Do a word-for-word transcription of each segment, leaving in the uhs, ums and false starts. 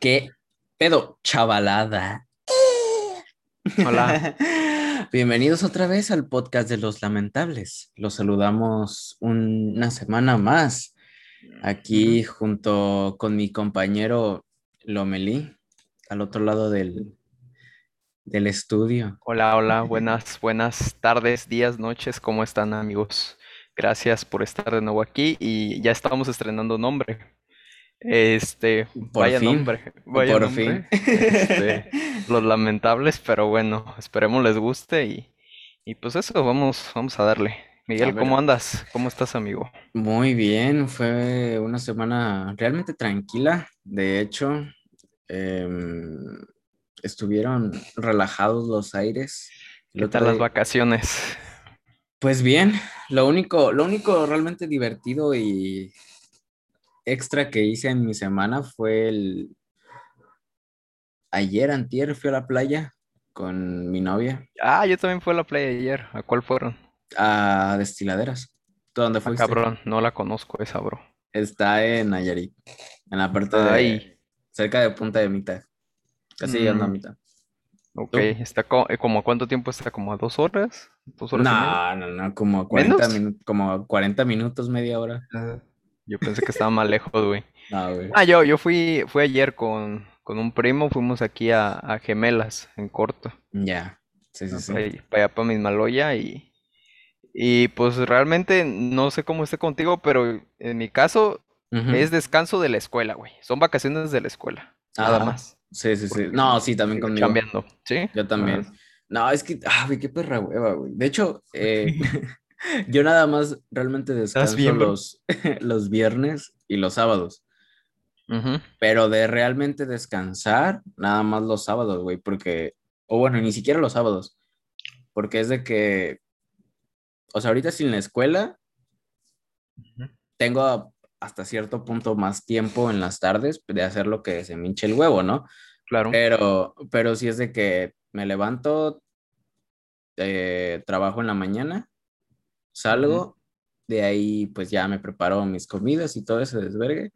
¿Qué pedo, chavalada? Hola. Bienvenidos otra vez al podcast de Los Lamentables. Los saludamos una semana más aquí junto con mi compañero Lomelí, al otro lado del, del estudio. Hola, hola, buenas, buenas tardes, días, noches, ¿cómo están, amigos? Gracias por estar de nuevo aquí y ya estamos estrenando nombre. Este, por vaya fin, nombre, vaya por nombre. Fin. Este, Los Lamentables, pero bueno, esperemos les guste y, y pues eso, vamos, vamos a darle. Miguel, a ¿cómo andas? ¿Cómo estás, amigo? Muy bien, fue una semana realmente tranquila. De hecho, eh, estuvieron relajados los aires. ¿Qué tal día... las vacaciones? Pues bien, lo único, lo único realmente divertido y extra que hice en mi semana fue el... ayer, antier, fui a la playa con mi novia. Ah, yo también fui a la playa ayer. ¿A cuál fueron? A Destiladeras. ¿Tú dónde fuiste? Ah, cabrón, no la conozco esa, bro. Está en Nayarit, en la parte de... Ahí. Cerca de Punta de Mitad. Casi llegando mm. a mitad. Ok, ¿tú? ¿Está co- como a cuánto tiempo está? ¿Como a dos horas? ¿Dos horas no, no, no, como a cuarenta minutos, como a cuarenta minutos, media hora. Uh-huh. Yo pensé que estaba más lejos, güey. Ah, güey. Ah, yo, yo fui, fui ayer con, con un primo, fuimos aquí a, a Gemelas, en Corto. Ya, yeah. sí, sí, ah, sí. Para, para allá, para mis Maloya, y, y pues realmente no sé cómo esté contigo, pero en mi caso uh-huh. es descanso de la escuela, güey. Son vacaciones de la escuela, ah, nada más. Sí, sí, sí. No, sí, también conmigo. Cambiando, ¿sí? Yo también. Uh-huh. No, es que, ah, güey, qué perra hueva, güey. De hecho, eh... yo nada más realmente descanso bien, los, los viernes y los sábados. Uh-huh. Pero de realmente descansar, nada más los sábados, güey, porque... O bueno, ni siquiera los sábados. Porque es de que... O sea, ahorita sin la escuela... Uh-huh. Tengo hasta cierto punto más tiempo en las tardes de hacer lo que se me hinche el huevo, ¿no? Claro. Pero, pero sí es de que me levanto, eh, trabajo en la mañana... Salgo, de ahí pues ya me preparo mis comidas y todo ese desvergue.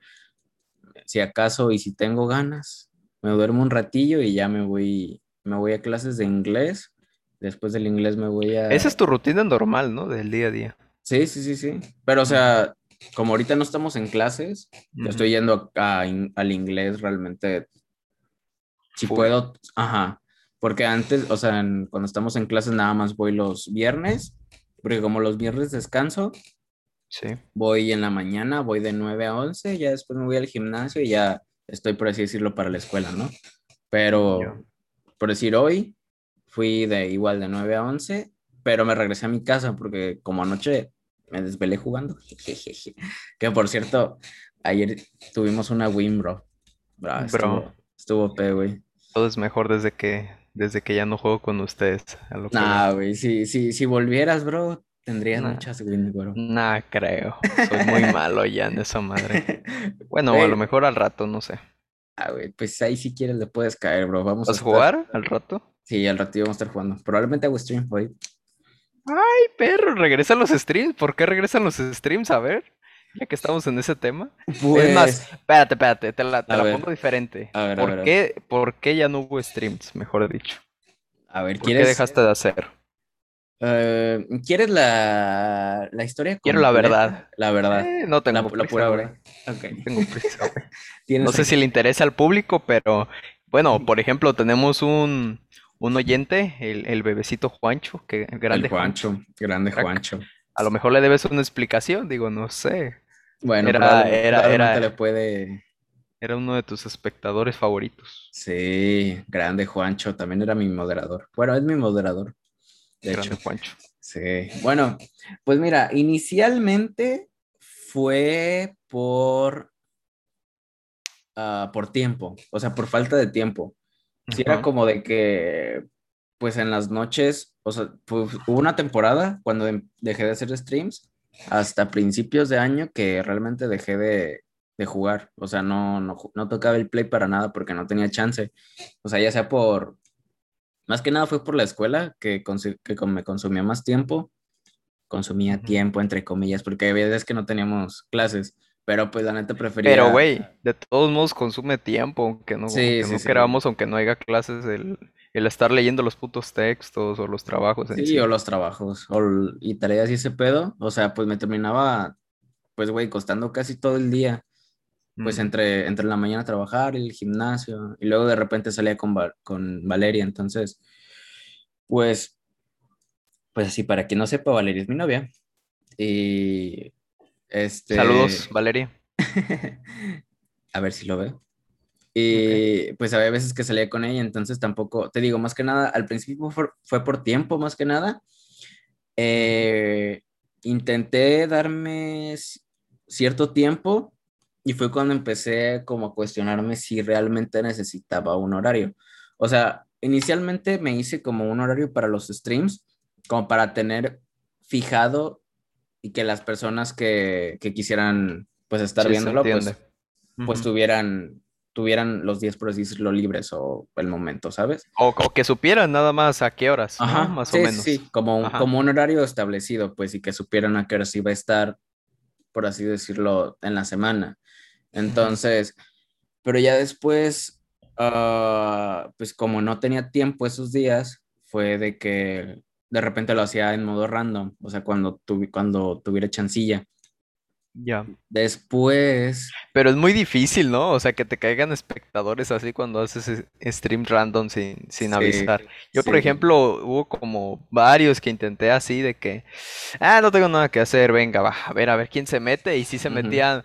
Si acaso y si tengo ganas, me duermo un ratillo y ya me voy, me voy a clases de inglés. Después del inglés me voy a... Esa es tu rutina normal, ¿no? Del día a día. Sí, sí, sí, sí. Pero o sea, como ahorita no estamos en clases, uh-huh. yo estoy yendo a, a, al inglés realmente. Si Uy. puedo, ajá. Porque antes, o sea, en, cuando estamos en clases nada más voy los viernes. Porque como los viernes descanso, sí. voy en la mañana, voy de nueve a once, ya después me voy al gimnasio y ya estoy, por así decirlo, para la escuela, ¿no? Pero, Yo. por decir, hoy fui de igual de nueve a once, pero me regresé a mi casa porque como anoche me desvelé jugando. Jejeje. Que, por cierto, ayer tuvimos una win, bro. Bro, estuvo, bro. estuvo pe, güey. Todo es mejor desde que... Desde que ya no juego con ustedes. Nah, güey, si, si, si volvieras, bro, tendrías nah. muchas wins, bro. Nah, creo. Soy muy malo ya en esa madre. Bueno, wey. A lo mejor al rato, no sé. Ah, güey, pues ahí si quieres le puedes caer, bro. Vamos ¿Vas a estar... jugar al rato? Sí, al rato vamos a estar jugando. Probablemente hago stream, güey. Ay, perro, regresa a los streams. ¿Por qué regresan los streams? A ver, ya que estamos en ese tema. Pues... Es más, espérate, espérate, te la, te la pongo diferente. A ver, ¿Por, a ver, qué, a ver. ¿Por qué ya no hubo streams, mejor dicho? A ver, ¿Por ¿quieres... qué dejaste de hacer? Uh, ¿Quieres la, la historia? Quiero la verdad. La verdad. Eh, no tengo la, prisa, la pura verdad. Okay. No tengo prisa, güey. No sé aquí? si le interesa al público, pero... Bueno, por ejemplo, tenemos un, un oyente, el, el bebecito Juancho. Que, el grande el Juancho, Juancho. Grande Crack. Juancho. A lo mejor le debes una explicación, digo, no sé. Bueno, era, era, era, le puede... era uno de tus espectadores favoritos. Sí, grande Juancho, también era mi moderador. Bueno, es mi moderador. De grande hecho. Juancho. Sí. Bueno, pues mira, inicialmente fue por, uh, por tiempo, o sea, por falta de tiempo. Sí, uh-huh. era como de que, pues en las noches, o sea, pues, hubo una temporada cuando dejé de hacer streams. Hasta principios de año que realmente dejé de, de jugar. O sea, no, no, no tocaba el play para nada porque no tenía chance. O sea, ya sea por... Más que nada fue por la escuela que, consi- que con- me consumía más tiempo. Consumía tiempo, entre comillas, porque había veces que no teníamos clases. Pero pues la neta prefería... Pero güey, de todos modos consume tiempo, aunque no, Sí, aunque sí, no sí. queramos, aunque no haya clases, el, el estar leyendo los putos textos o los trabajos. en Sí, o los trabajos, o, l- y tareas y ese pedo, o sea, pues me terminaba, pues güey, costando casi todo el día, pues Mm. entre, entre la mañana trabajar, el gimnasio, y luego de repente salía con, Va- con Valeria, entonces, pues, pues así, para quien no sepa, Valeria es mi novia, y este... Saludos, Valeria. A ver si lo veo. Ok. Y pues había veces que salía con ella, entonces tampoco, te digo, más que nada, al principio fue, fue por tiempo, más que nada. Eh, Intenté darme ci- cierto tiempo y fue cuando empecé como a cuestionarme si realmente necesitaba un horario. O sea, inicialmente me hice como un horario para los streams, como para tener fijado y que las personas que, que quisieran pues estar Sí, se viéndolo, entiende. pues pues Ujú. tuvieran, tuvieran los días, por así decirlo, libres o el momento, ¿sabes? O, o que supieran nada más a qué horas, ¿no? Ajá, Más o sí, sí, menos. sí, como un, Ajá. como un horario establecido, pues, y que supieran a qué hora iba a estar, por así decirlo, en la semana. Ujú. Entonces, pero ya después, ah, pues como no tenía tiempo esos días, fue de que de repente lo hacía en modo random, o sea, cuando, tuvi- cuando tuviera chancilla. Ya. Después, Pero es muy difícil, ¿no? O sea, que te caigan espectadores así cuando haces es- stream random sin, sin sí, avisar. Yo, por sí. ejemplo, hubo como varios que intenté así de que, ah, no tengo nada que hacer, venga, va, a ver, a ver quién se mete. Y sí se ujú, metían,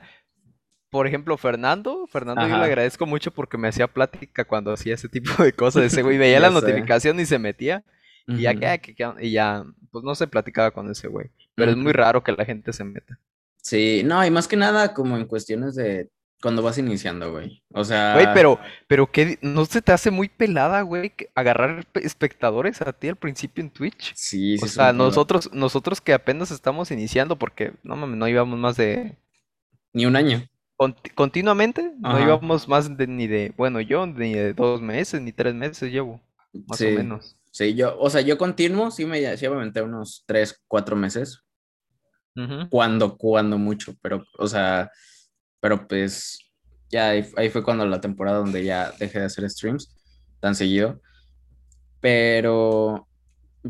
por ejemplo, Fernando. Fernando yo le Ajá, agradezco mucho porque me hacía plática cuando hacía ese tipo de cosas. Ese güey veía la ya sé. notificación y se metía. Y ya, ujú, que, que- que- y ya, pues no se platicaba con ese güey. Pero es ujú. muy raro que la gente se meta. Sí, no, y más que nada como en cuestiones de cuando vas iniciando, güey. O Güey, sea, pero, pero qué, di- ¿no se te hace muy pelada, güey, que agarrar pe- espectadores a ti al principio en Twitch? sí, sí O es sea, un pedo. nosotros, nosotros que apenas estamos iniciando, porque no mames, no íbamos más de Ni un año. conti- continuamente, no Ajá, íbamos más de ni de, bueno, yo ni de dos meses, ni tres meses llevo, más o sí. menos. Sí, yo, o sea, yo continuo, sí me, sí me aventé unos tres, cuatro meses, Ujú. cuando, cuando mucho, pero, o sea, pero pues ya ahí, ahí fue cuando la temporada donde ya dejé de hacer streams tan seguido, pero,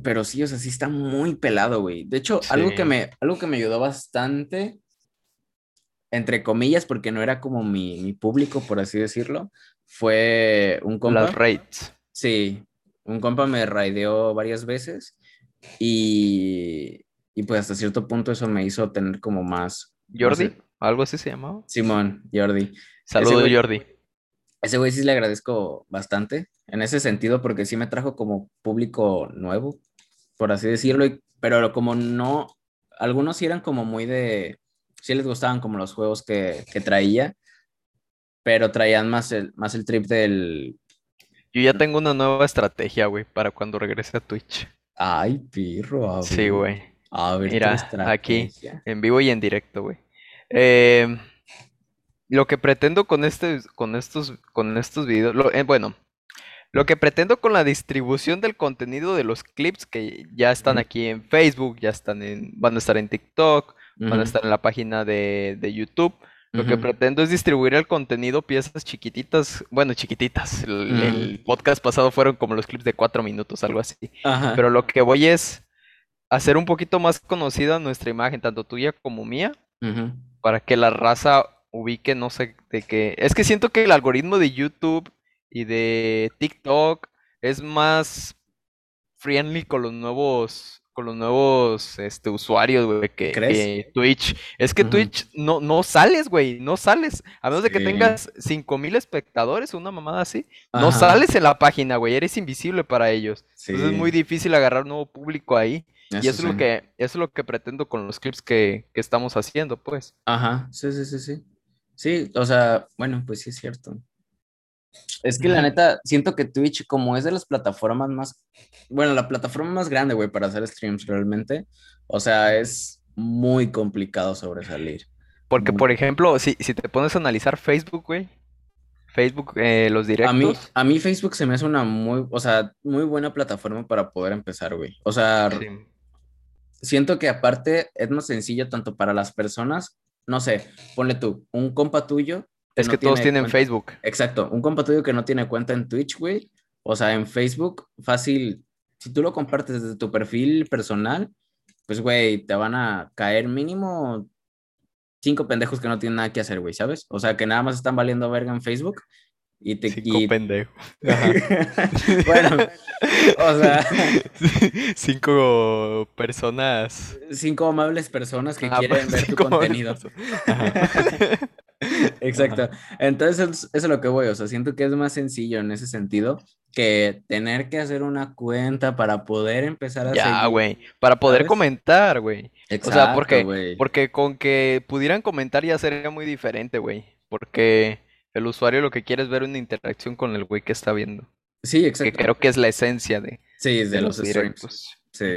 pero sí, o sea, sí está muy pelado, güey. De hecho, algo que Sí. me, algo que me ayudó bastante, entre comillas, porque no era como mi, mi público, por así decirlo, fue un Las compa. raids. Sí, un compa me raideó varias veces y, y pues hasta cierto punto eso me hizo tener como más, no Jordi, sé, algo así se llamaba. Simón, Jordi. Ese Saludo, güey, Jordi. ese güey sí le agradezco bastante en ese sentido porque sí me trajo como público nuevo, por así decirlo, y- pero como no, algunos sí eran como muy de, sí les gustaban como los juegos que, que traía, pero traían más el, más el trip del... Yo ya tengo una nueva estrategia, güey, para cuando regrese a Twitch. Ay, pirro, a Sí, ver, güey. a ver tu Mira, aquí, estrategia. en vivo y en directo, güey. Em, Lo que pretendo con este, con estos, con estos videos, lo- eh, bueno, lo que pretendo con la distribución del contenido de los clips que ya están Ujú, aquí en Facebook, ya están en, van a estar en TikTok, van a ujú, estar en la página de, de YouTube. Lo ujú, que pretendo es distribuir el contenido piezas chiquititas, bueno, chiquititas. El, ujú. el podcast pasado fueron como los clips de cuatro minutos, algo así. Pero Ajá, lo que voy es hacer un poquito más conocida nuestra imagen, tanto tuya como mía, ujú, para que la raza ubique, no sé de qué. Es que siento que el algoritmo de YouTube y de TikTok es más friendly con los nuevos, con los nuevos este, usuarios, güey, que, ¿Crees? que Twitch. Es que Ujú. Twitch no, no sales, güey, no sales. A menos de que Sí. tengas cinco mil espectadores, una mamada así, no Ajá, sales en la página, güey, eres invisible para ellos. Entonces es muy sí, difícil agarrar un nuevo público ahí. Y eso eso es sí. lo que, eso es lo que pretendo con los clips que, que estamos haciendo, pues. Ajá, sí, sí, sí, sí. Sí, o sea, bueno, pues sí es cierto. Es que la Ujú. neta, siento que Twitch, como es de las plataformas más, bueno, la plataforma más grande, güey, para hacer streams realmente, o sea, es muy complicado sobresalir. Porque, Muy. por ejemplo, si, si te pones a analizar Facebook, güey, Facebook, eh, los A mí, directos. a mí Facebook se me hace una muy, o sea, muy buena plataforma para poder empezar, güey. O sea, Sí. siento que aparte es más sencillo tanto para las personas no sé, ponle tú, un compa tuyo... Que es no que tiene todos tienen cuenta. Facebook. Exacto, un compa tuyo que no tiene cuenta en Twitch, güey, o sea, en Facebook, fácil, si tú lo compartes desde tu perfil personal, pues, güey, te van a caer mínimo cinco pendejos que no tienen nada que hacer, güey, ¿sabes? O sea, que nada más están valiendo verga en Facebook y te... Cinco y... pendejos. Bueno, o sea... Cinco personas... Cinco amables personas que ah, quieren ver tu contenido. Exacto. Ajá. Entonces eso es lo que voy, o sea, siento que es más sencillo en ese sentido que tener que hacer una cuenta para poder empezar a ya, seguir. Ya, güey, para poder ¿sabes? Comentar, güey. Exacto, o sea, porque wey. porque con que pudieran comentar ya sería muy diferente, güey, porque el usuario lo que quiere es ver una interacción con el güey que está viendo. Sí, exacto. Que creo que es la esencia de Sí, de, de los, los directos. Sí.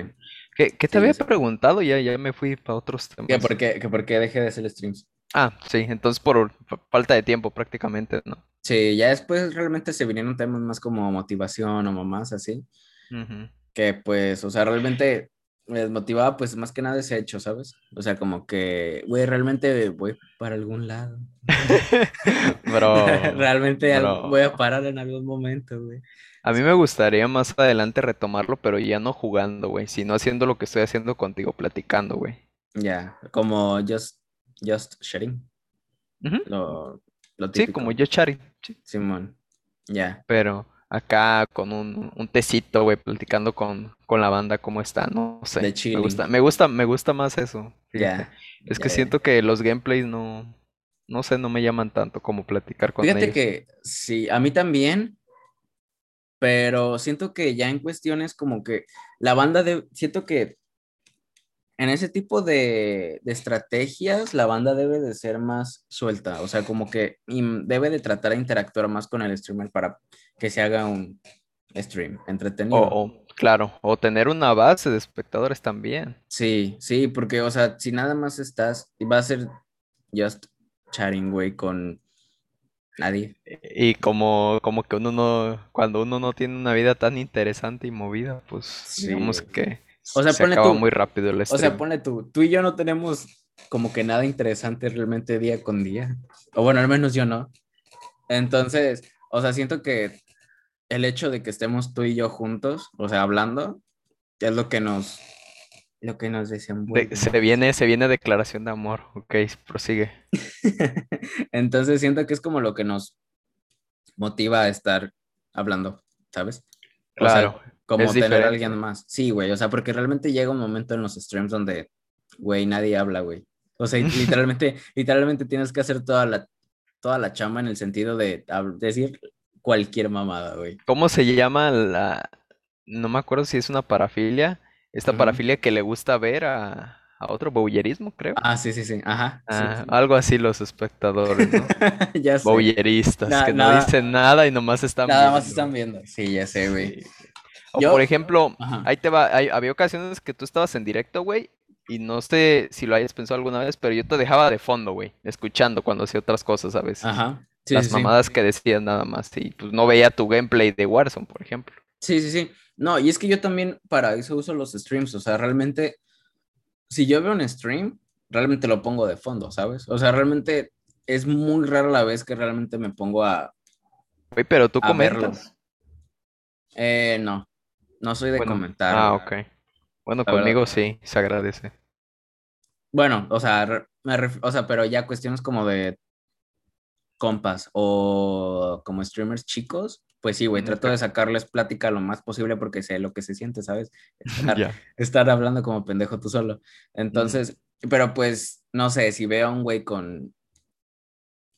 ¿Qué, qué te sí, había sí. preguntado? Ya ya me fui para otros temas. ¿Qué por qué, que por qué dejé de hacer streams? Ah, sí, entonces por falta de tiempo prácticamente, ¿no? Sí, ya después realmente se vinieron temas más como motivación o mamás así, uh-huh. que pues, o sea, realmente desmotivaba pues más que nada ese hecho, ¿sabes? O sea, como que, güey, realmente voy para algún lado. Bro. Realmente bro. voy a parar en algún momento, güey. A mí me gustaría más adelante retomarlo, pero ya no jugando, güey, sino haciendo lo que estoy haciendo contigo, platicando, güey. Ya, como yo... Just sharing. Uh-huh. Lo, lo típico. Sí, como yo sharing. Sí. Simón. Ya. Yeah. Pero acá con un, un tecito, güey, platicando con, con la banda, cómo está, no sé. De chilling. Me gusta, me gusta, me gusta más eso. Ya. Yeah. Es yeah, que yeah. siento que los gameplays no, no sé, no me llaman tanto como platicar con Fíjate ellos. Fíjate que sí, a mí también. Pero siento que ya en cuestiones como que la banda de, siento que en ese tipo de, de estrategias, la banda debe de ser más suelta. O sea, como que im, debe de tratar de interactuar más con el streamer para que se haga un stream entretenido. O, o, claro, o tener una base de espectadores también. Sí, sí, porque, o sea, si nada más estás, va a ser just chatting, güey, con nadie. Y como, como que uno no, cuando uno no tiene una vida tan interesante y movida, pues sí. digamos que... O sea, se ponle acaba tú, muy rápido el stream. O sea, ponle tú, tú y yo no tenemos como que nada interesante realmente día con día. O bueno, al menos yo no. Entonces, o sea, siento que el hecho de que estemos tú y yo juntos, o sea, hablando, es lo que nos, lo que nos desenvuelve. Se viene, se viene declaración de amor. Ok, prosigue. Entonces siento que es como lo que nos motiva a estar hablando, ¿sabes? Claro. O sea, como es tener a alguien más. Sí, güey, o sea, porque realmente llega un momento en los streams donde, güey, nadie habla, güey. O sea, literalmente, literalmente tienes que hacer toda la, toda la chamba en el sentido de decir cualquier mamada, güey. ¿Cómo se llama la...? No me acuerdo si es una parafilia. Esta uh-huh. parafilia que le gusta ver a, a otro, bowlerismo, creo. Ah, sí, sí, sí, ajá. Ah, sí, sí. Algo así los espectadores, ¿no? Ya sé. Bowleristas, na- que nada. no dicen nada y nomás están nada viendo. Nada más están viendo. Sí, ya sé, güey. Sí. O ¿Yo? Por ejemplo, Ajá. ahí te va, hay, había ocasiones que tú estabas en directo, güey, y no sé si lo hayas pensado alguna vez, pero yo te dejaba de fondo, güey, escuchando cuando hacía otras cosas, ¿sabes? Ajá. Sí, Las sí, mamadas sí. que decías nada más, y pues no veía tu gameplay de Warzone, por ejemplo. Sí, sí, sí. No, y es que yo también para eso uso los streams, o sea, realmente, si yo veo un stream, realmente lo pongo de fondo, ¿sabes? O sea, realmente es muy rara la vez que realmente me pongo a... Güey, pero tú comentas. Verlos. Eh, no. No soy de bueno, comentar. Ah, ok. Bueno, conmigo verdad. sí, se agradece. Bueno, o sea, re, me ref, o sea, pero ya cuestiones como de compas o como streamers chicos, pues sí, güey, trato okay. de sacarles plática lo más posible porque sé lo que se siente, ¿sabes? Estar, yeah. estar hablando como pendejo tú solo. Entonces, mm. pero pues, no sé, si veo a un güey con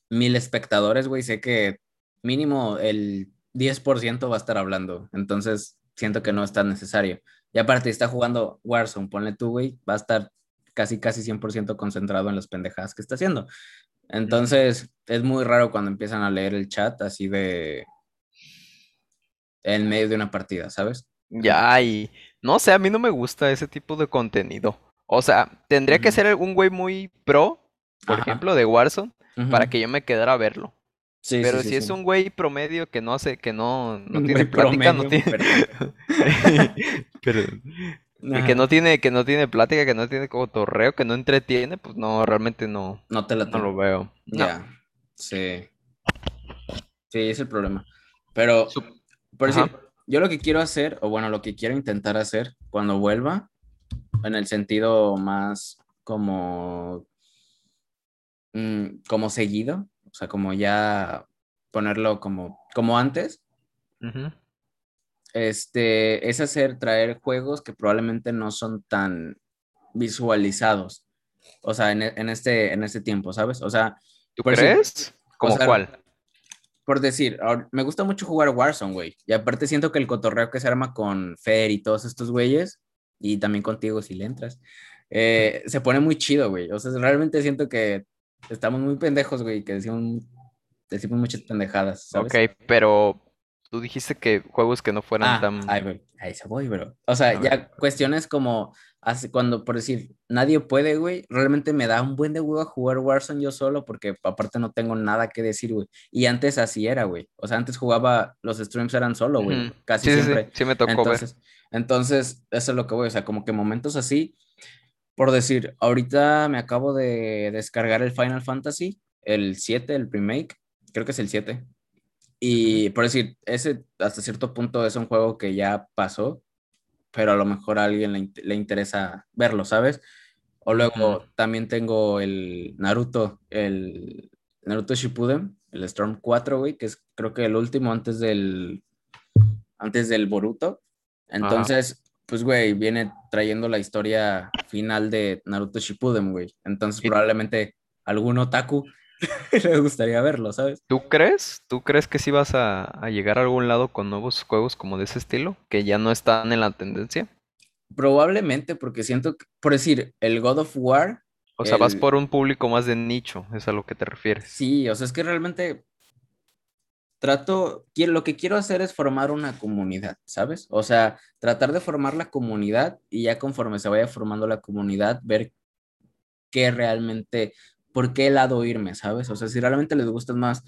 mil espectadores, güey, sé que mínimo el diez por ciento va a estar hablando. Entonces... siento que no es tan necesario. Y aparte, está jugando Warzone, ponle tú, güey, va a estar casi, casi cien por ciento concentrado en las pendejadas que está haciendo. Entonces, es muy raro cuando empiezan a leer el chat así de... en medio de una partida, ¿sabes? Ya, y... no sé, a mí no me gusta ese tipo de contenido. O sea, tendría uh-huh. que ser un güey muy pro, por Ajá. ejemplo, de Warzone, uh-huh. para que yo me quedara a verlo. Sí, pero sí, si sí, es sí. un güey promedio que no hace, que no, no tiene plática, promedio, no tiene... pero... Y que Ajá. no tiene, que no tiene plática, que no tiene cotorreo, que no entretiene, pues no, realmente no, No te la no lo veo. No. Ya, sí. Sí, es el problema. Pero, Sup- por Ajá. decir, yo lo que quiero hacer, o bueno, lo que quiero intentar hacer cuando vuelva, en el sentido más como, mm, como seguido, o sea, como ya ponerlo como, como antes, Ujú. este, es hacer, traer juegos que probablemente no son tan visualizados, o sea, en, e- en este, en este tiempo, ¿sabes? O sea, ¿Tú por decir, crees? o ¿Como sea, cuál? por decir, ahor- me gusta mucho jugar Warzone, güey. Y aparte siento que el cotorreo que se arma con Fer y todos estos güeyes, y también contigo si le entras, eh, se pone muy chido, güey. O sea, realmente siento que estamos muy pendejos, güey, que decimos, decimos muchas pendejadas, Ok, ¿sabes? pero tú dijiste que juegos que no fueran Ah, ahí, tan... voy, ahí se voy, bro. O sea, A ver. ya cuestiones como hace, cuando, por decir, nadie puede, güey, realmente me da un buen de huevo jugar Warzone yo solo porque aparte no tengo nada que decir, güey. Y antes así era, güey. O sea, antes jugaba, los streams eran solo, güey, Ujú. casi Sí, sí, sí, siempre. sí me tocó ver. Entonces, entonces, eso es lo que voy, o sea, como que momentos así, por decir, ahorita me acabo de descargar el Final Fantasy, el siete, el remake, creo que es el siete. Ujú. Y por decir, ese hasta cierto punto es un juego que ya pasó, pero a lo mejor a alguien le, in- le interesa verlo, ¿sabes? O Mm, luego también tengo el Naruto, el Naruto Shippuden, el Storm cuatro, güey, que es creo que el último antes del, antes del Boruto. Ajá. Entonces, pues, güey, viene trayendo la historia final de Naruto Shippuden, güey. Entonces, ¿Y probablemente algún otaku le gustaría verlo, ¿sabes? tú crees? ¿Tú crees que sí vas a, a llegar a algún lado con nuevos juegos como de ese estilo? ¿Que ya no están en la tendencia? Probablemente, porque siento, que- por decir, el God of War, O sea, vas el por un público más de nicho, es a lo que te refieres. sí, o sea, es que realmente trato, qui- lo que quiero hacer es formar una comunidad, ¿sabes? O sea, tratar de formar la comunidad y ya conforme se vaya formando la comunidad, ver qué realmente, por qué lado irme, ¿sabes? O sea, si realmente les gustan más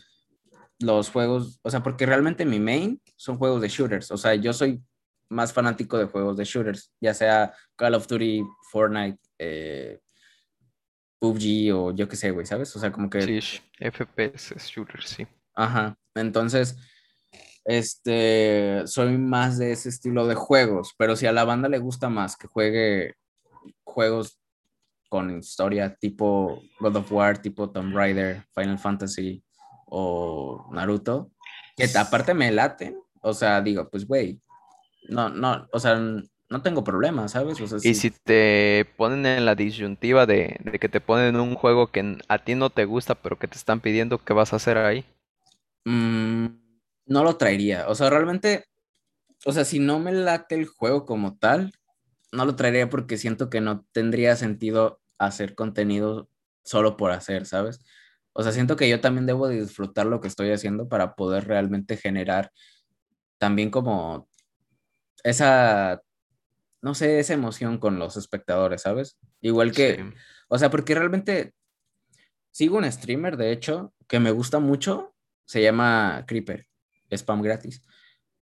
los juegos, o sea, porque realmente mi main son juegos de shooters, o sea, yo soy más fanático de juegos de shooters, ya sea Call of Duty, Fortnite, eh, P U B G o yo qué sé, güey, ¿sabes? O sea, como que, Sí, sh- F P S shooters, sí. ajá. Entonces, este, soy más de ese estilo de juegos, pero si a la banda le gusta más que juegue juegos con historia tipo God of War, tipo Tomb Raider, Final Fantasy o Naruto, que t- aparte me laten, o sea, digo, pues, güey, no, no, o sea, n- no tengo problema, ¿sabes? O sea, Y sí, si te ponen en la disyuntiva de, de que te ponen un juego que n- a ti no te gusta, pero que te están pidiendo, ¿qué vas a hacer ahí? mm, no lo traería, o sea, realmente, o sea, si no me late el juego como tal, no lo traería porque siento que no tendría sentido hacer contenido solo por hacer, ¿sabes? O sea, siento que yo también debo de disfrutar lo que estoy haciendo para poder realmente generar también como esa, no sé, esa emoción con los espectadores, ¿sabes? Igual Sí. que, o sea, porque realmente sigo un streamer, de hecho, que me gusta mucho, se llama Creeper, spam gratis.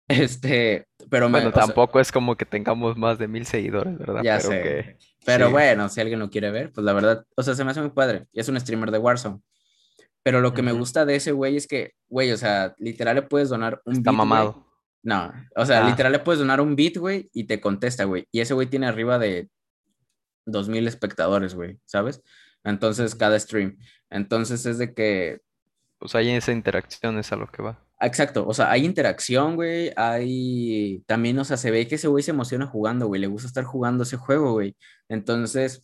Este, pero me, Bueno, o sea, tampoco es como que tengamos más de mil seguidores, ¿verdad? ya Pero sé. que Pero sí. bueno, si alguien lo quiere ver, pues la verdad, o sea, se me hace muy padre. Y es un streamer de Warzone. Pero lo que me Ujú. gusta de ese güey es que, güey, o sea, literal le puedes donar un Está beat, güey. mamado. No, o sea, Ah, literal le puedes donar un beat, güey, y te contesta, güey. Y ese güey tiene arriba de dos mil espectadores, güey, ¿sabes? Entonces, cada stream. Entonces es de que, pues ahí esa interacción es a lo que va. exacto, o sea, hay interacción, güey, hay también, o sea, se ve que ese güey se emociona jugando, güey, le gusta estar jugando ese juego, güey. Entonces,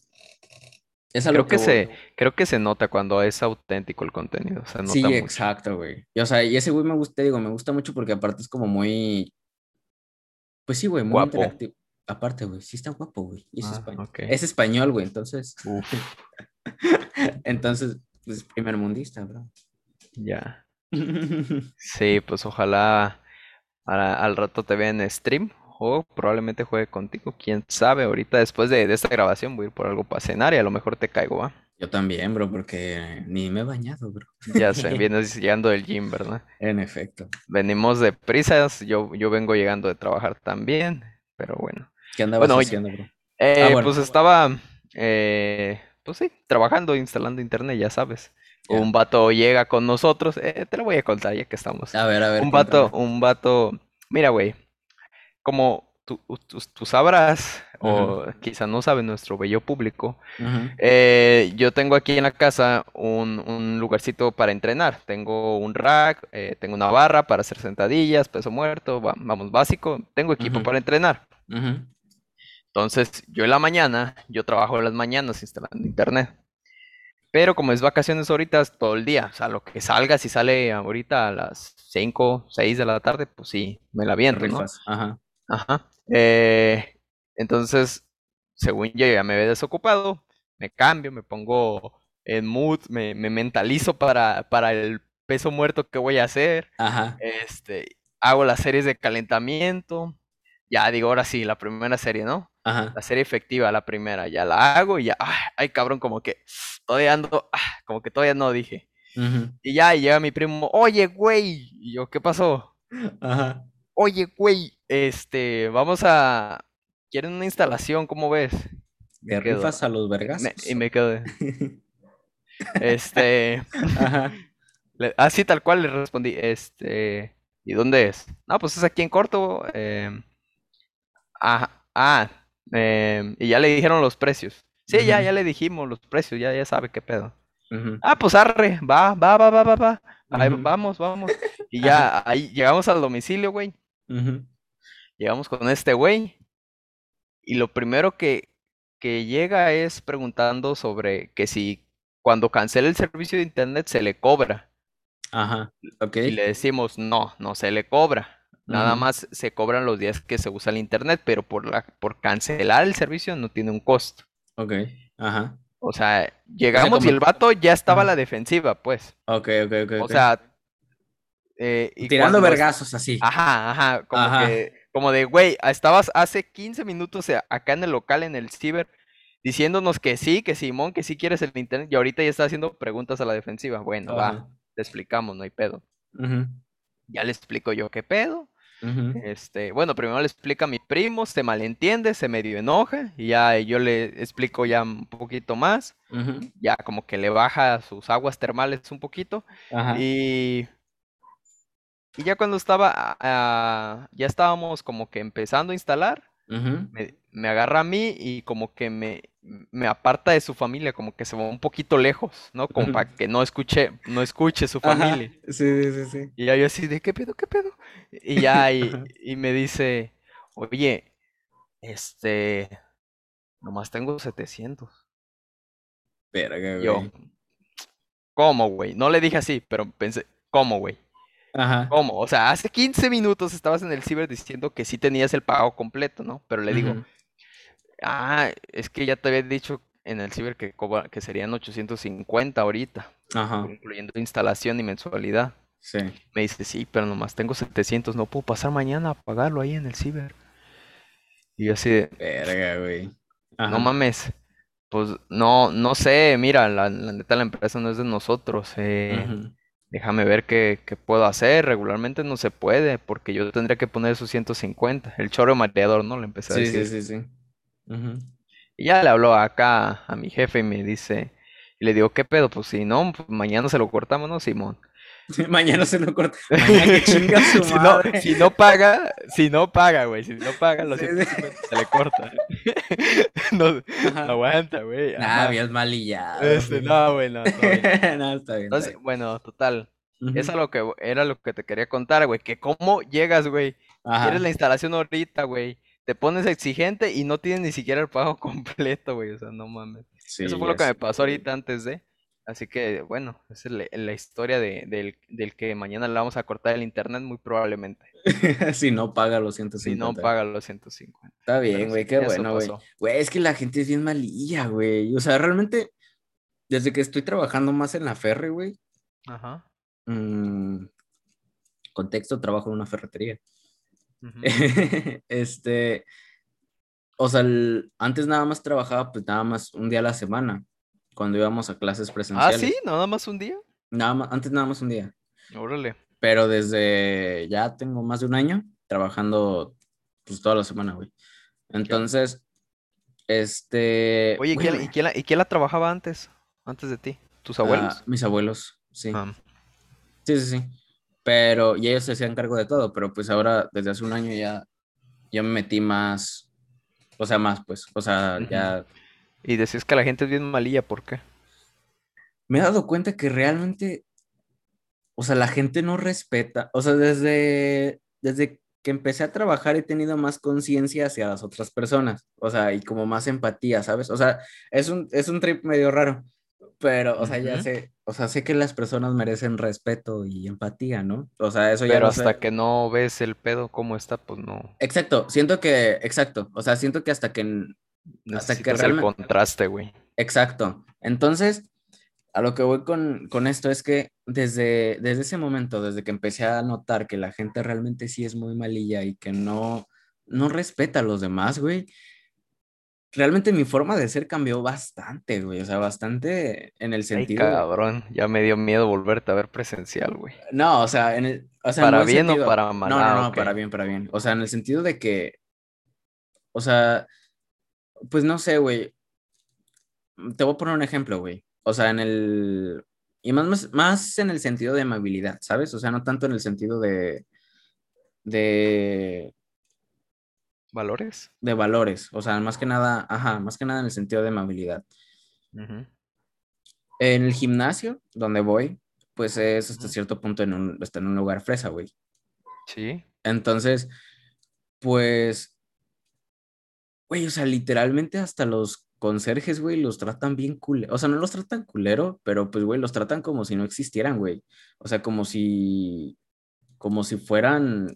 es a lo Creo que que voy. se, creo que se nota cuando es auténtico el contenido, se nota Sí, mucho. exacto, güey. Y, o sea, y ese güey me gusta, te digo, me gusta mucho porque aparte es como muy, pues sí, güey, muy Guapo. interactivo. Aparte, güey, sí está guapo, güey. Y es Ah, español. ok. Es español, güey, entonces. Uf, Entonces, pues primer mundista, bro. ya. Sí, pues ojalá a- al rato te vea en stream o probablemente juegue contigo. Quién sabe, ahorita después de, de esta grabación voy a ir por algo para cenar y a lo mejor te caigo, ¿va? Yo también, bro, porque ni me he bañado, bro. Ya sé, vienes llegando del gym, ¿verdad? En efecto. Venimos de prisas, yo, yo vengo llegando de trabajar también, pero bueno. ¿Qué andabas Bueno, oye, haciendo, bro? Eh, ah, bueno. Pues estaba, eh, pues sí, trabajando, instalando internet, ya sabes. Ya. Un vato llega con nosotros, eh, te lo voy a contar ya que estamos. A ver, a ver. Un vato, cuéntame. un vato, mira, güey, como tú, tú, tú sabrás, uh-huh. o quizá no sabe nuestro bello público, uh-huh. eh, yo tengo aquí en la casa un, un lugarcito para entrenar. Tengo un rack, eh, tengo una barra para hacer sentadillas, peso muerto, va, vamos, básico. Tengo equipo uh-huh. para entrenar. Uh-huh. Entonces, yo en la mañana, yo trabajo en las mañanas instalando internet. Pero como es vacaciones ahorita, es todo el día. O sea, lo que salga, si sale ahorita a las cinco, seis de la tarde, pues sí, me la viento, ¿no? Ajá. Ajá. Eh, entonces, según yo ya me ve desocupado, me cambio, me pongo en mood, me, me mentalizo para, para el peso muerto que voy a hacer. Ajá. Este, hago las series de calentamiento. Ya digo, ahora sí, la primera serie, ¿no? Ajá. La serie efectiva, la primera, ya la hago y ya, ay, cabrón, como que todavía ando, como que todavía no dije. Uh-huh. Y ya y llega mi primo, oye, güey, y yo, ¿qué pasó? Ajá. Oye, güey, este, vamos a, ¿quieren una instalación? ¿Cómo ves? Me rifas a los vergazos. Y me quedo, este, ajá. Le, así tal cual le respondí, este, ¿y dónde es? No, pues es aquí en Corto, eh. Ah, ah eh, y ya le dijeron los precios. Sí, uh-huh. ya, ya le dijimos los precios, ya, ya sabe qué pedo. Uh-huh. Ah, pues arre, va, va, va, va, va, va. Ahí, uh-huh. vamos, vamos. Y ya, uh-huh. ahí llegamos al domicilio, güey. Uh-huh. Llegamos con este güey. Y lo primero que, que llega es preguntando sobre que si cuando cancela el servicio de internet se le cobra. Ajá, ok. Y le decimos, no, no se le cobra. Nada uh-huh. más se cobran los días que se usa el internet, pero por la por cancelar el servicio no tiene un costo. Ok, ajá. O sea, llegamos o sea, como... y el vato ya estaba a la defensiva, pues. Ok, ok, ok. O okay. sea... Eh, y tirando cuando... vergazos así. Ajá, ajá. Como, ajá. Que, como de, güey, estabas hace quince minutos acá en el local, en el ciber, diciéndonos que sí, que Simón, que sí quieres el internet, y ahorita ya está haciendo preguntas a la defensiva. Bueno, uh-huh. va, te explicamos, no hay pedo. Uh-huh. Ya le explico yo qué pedo. Uh-huh. Este, bueno, primero le explica a mi primo, se malentiende, se medio enoja y ya yo le explico ya un poquito más, uh-huh. ya como que le baja sus aguas termales un poquito. Ajá. y y ya cuando estaba uh, ya estábamos como que empezando a instalar, uh-huh. me, me agarra a mí y como que me, me aparta de su familia, como que se va un poquito lejos, ¿no? Como uh-huh. para que no escuche, no escuche su familia. Ajá. Sí, sí, sí. Y ya yo así de, ¿qué pedo, qué pedo? Y ya, y, y me dice, oye, este, nomás tengo setecientos. Verga, güey. Yo, ¿cómo, güey? No le dije así, pero pensé, ¿cómo, güey? Ajá. ¿Cómo? O sea, hace quince minutos estabas en el ciber diciendo que sí tenías el pago completo, ¿no? Pero le digo, uh-huh. ah, es que ya te había dicho en el ciber que, cobra, que serían ochocientos cincuenta ahorita, ajá. incluyendo instalación y mensualidad. Sí. Me dice, sí, pero nomás tengo setecientos, no puedo pasar mañana a pagarlo ahí en el ciber. Y yo así de... Verga, güey. Ajá. No mames. Pues no, no sé, mira, la, la neta la empresa no es de nosotros, eh... Uh-huh. Déjame ver qué, qué puedo hacer. Regularmente no se puede, porque yo tendría que poner esos ciento cincuenta. El chorro mareador, ¿no? Le empecé a sí, decir. Sí, sí, sí. Uh-huh. Y ya le habló acá a mi jefe y me dice... Y le digo, ¿qué pedo? Pues si no, pues mañana se lo cortamos, ¿no, Simón? Sí, mañana se lo cortamos. Mañana que chinga su si madre. No, si no paga, si no paga, güey. Si no paga, los sí, ciento cincuenta sí. se le corta. No, no aguanta, güey. Nah, bien malillado. Este, no, güey, no, no, no, está bien. Entonces, está bien. Bueno, total. Uh-huh. Eso lo que, era lo que te quería contar, güey. Que cómo llegas, güey. Quieres la instalación ahorita, güey. Te pones exigente y no tienes ni siquiera el pago completo, güey. O sea, no mames. Sí, eso fue lo que me pasó ahorita antes de. Así que, bueno, esa es la, la historia de, del, del que mañana le vamos a cortar el internet, muy probablemente. Si no paga los ciento cincuenta. Si no paga los ciento cincuenta. Está bien, güey, qué bueno, güey. Güey, es que la gente es bien malilla, güey. O sea, realmente, desde que estoy trabajando más en la ferre, güey. Ajá. Mmm, contexto, trabajo en una ferretería. Uh-huh. este, o sea, el, antes nada más trabajaba, pues nada más un día a la semana. Cuando íbamos a clases presenciales. ¿Ah, sí? ¿Nada más un día? Nada más, antes nada más un día. Órale. Pero desde ya tengo más de un año trabajando pues toda la semana, güey. Entonces, Este. Oye, ¿y bueno, quién, y quién la, y quién la trabajaba antes? Antes de ti. ¿Tus abuelos? ah, mis abuelos, sí. Ah. Sí, sí, sí. Pero, y ellos se hacían cargo de todo, pero pues ahora, desde hace un año ya, ya me metí más, o sea, más, pues, o sea, ya... Y decís que la gente es bien malilla, ¿por qué? Me he dado cuenta que realmente, o sea, la gente no respeta, o sea, desde, desde que empecé a trabajar he tenido más conciencia hacia las otras personas, o sea, y como más empatía, ¿sabes? O sea, es un, es un trip medio raro. Pero, o sea, uh-huh. ya sé, o sea, sé que las personas merecen respeto y empatía, ¿no? O sea, eso ya... Pero no hasta sé. Que no ves el pedo como está, pues no... Exacto, siento que, exacto, o sea, siento que hasta que... Hasta que realmente... el contraste, güey. Exacto, entonces, a lo que voy con, con esto es que desde, desde ese momento, desde que empecé a notar que la gente realmente sí es muy malilla y que no, no respeta a los demás, güey... Realmente mi forma de ser cambió bastante, güey. O sea, bastante en el sentido... Ay, cabrón. Ya me dio miedo volverte a ver presencial, güey. No, o sea... En el, o sea ¿Para bien sentido... o para mal? No, no, no. Okay. Para bien, para bien. O sea, en el sentido de que... O sea... Pues no sé, güey. Te voy a poner un ejemplo, güey. O sea, en el... Y más, más, más en el sentido de amabilidad, ¿sabes? O sea, no tanto en el sentido de... De... ¿Valores? De valores, o sea, más que nada, ajá, más que nada en el sentido de amabilidad. Uh-huh. En el gimnasio, donde voy, pues es hasta cierto punto en un, está en un lugar fresa, güey. Sí. Entonces, pues, güey, o sea, literalmente hasta los conserjes, güey, los tratan bien culero. O sea, no los tratan culero, pero pues, güey, los tratan como si no existieran, güey. O sea, como si, como si fueran...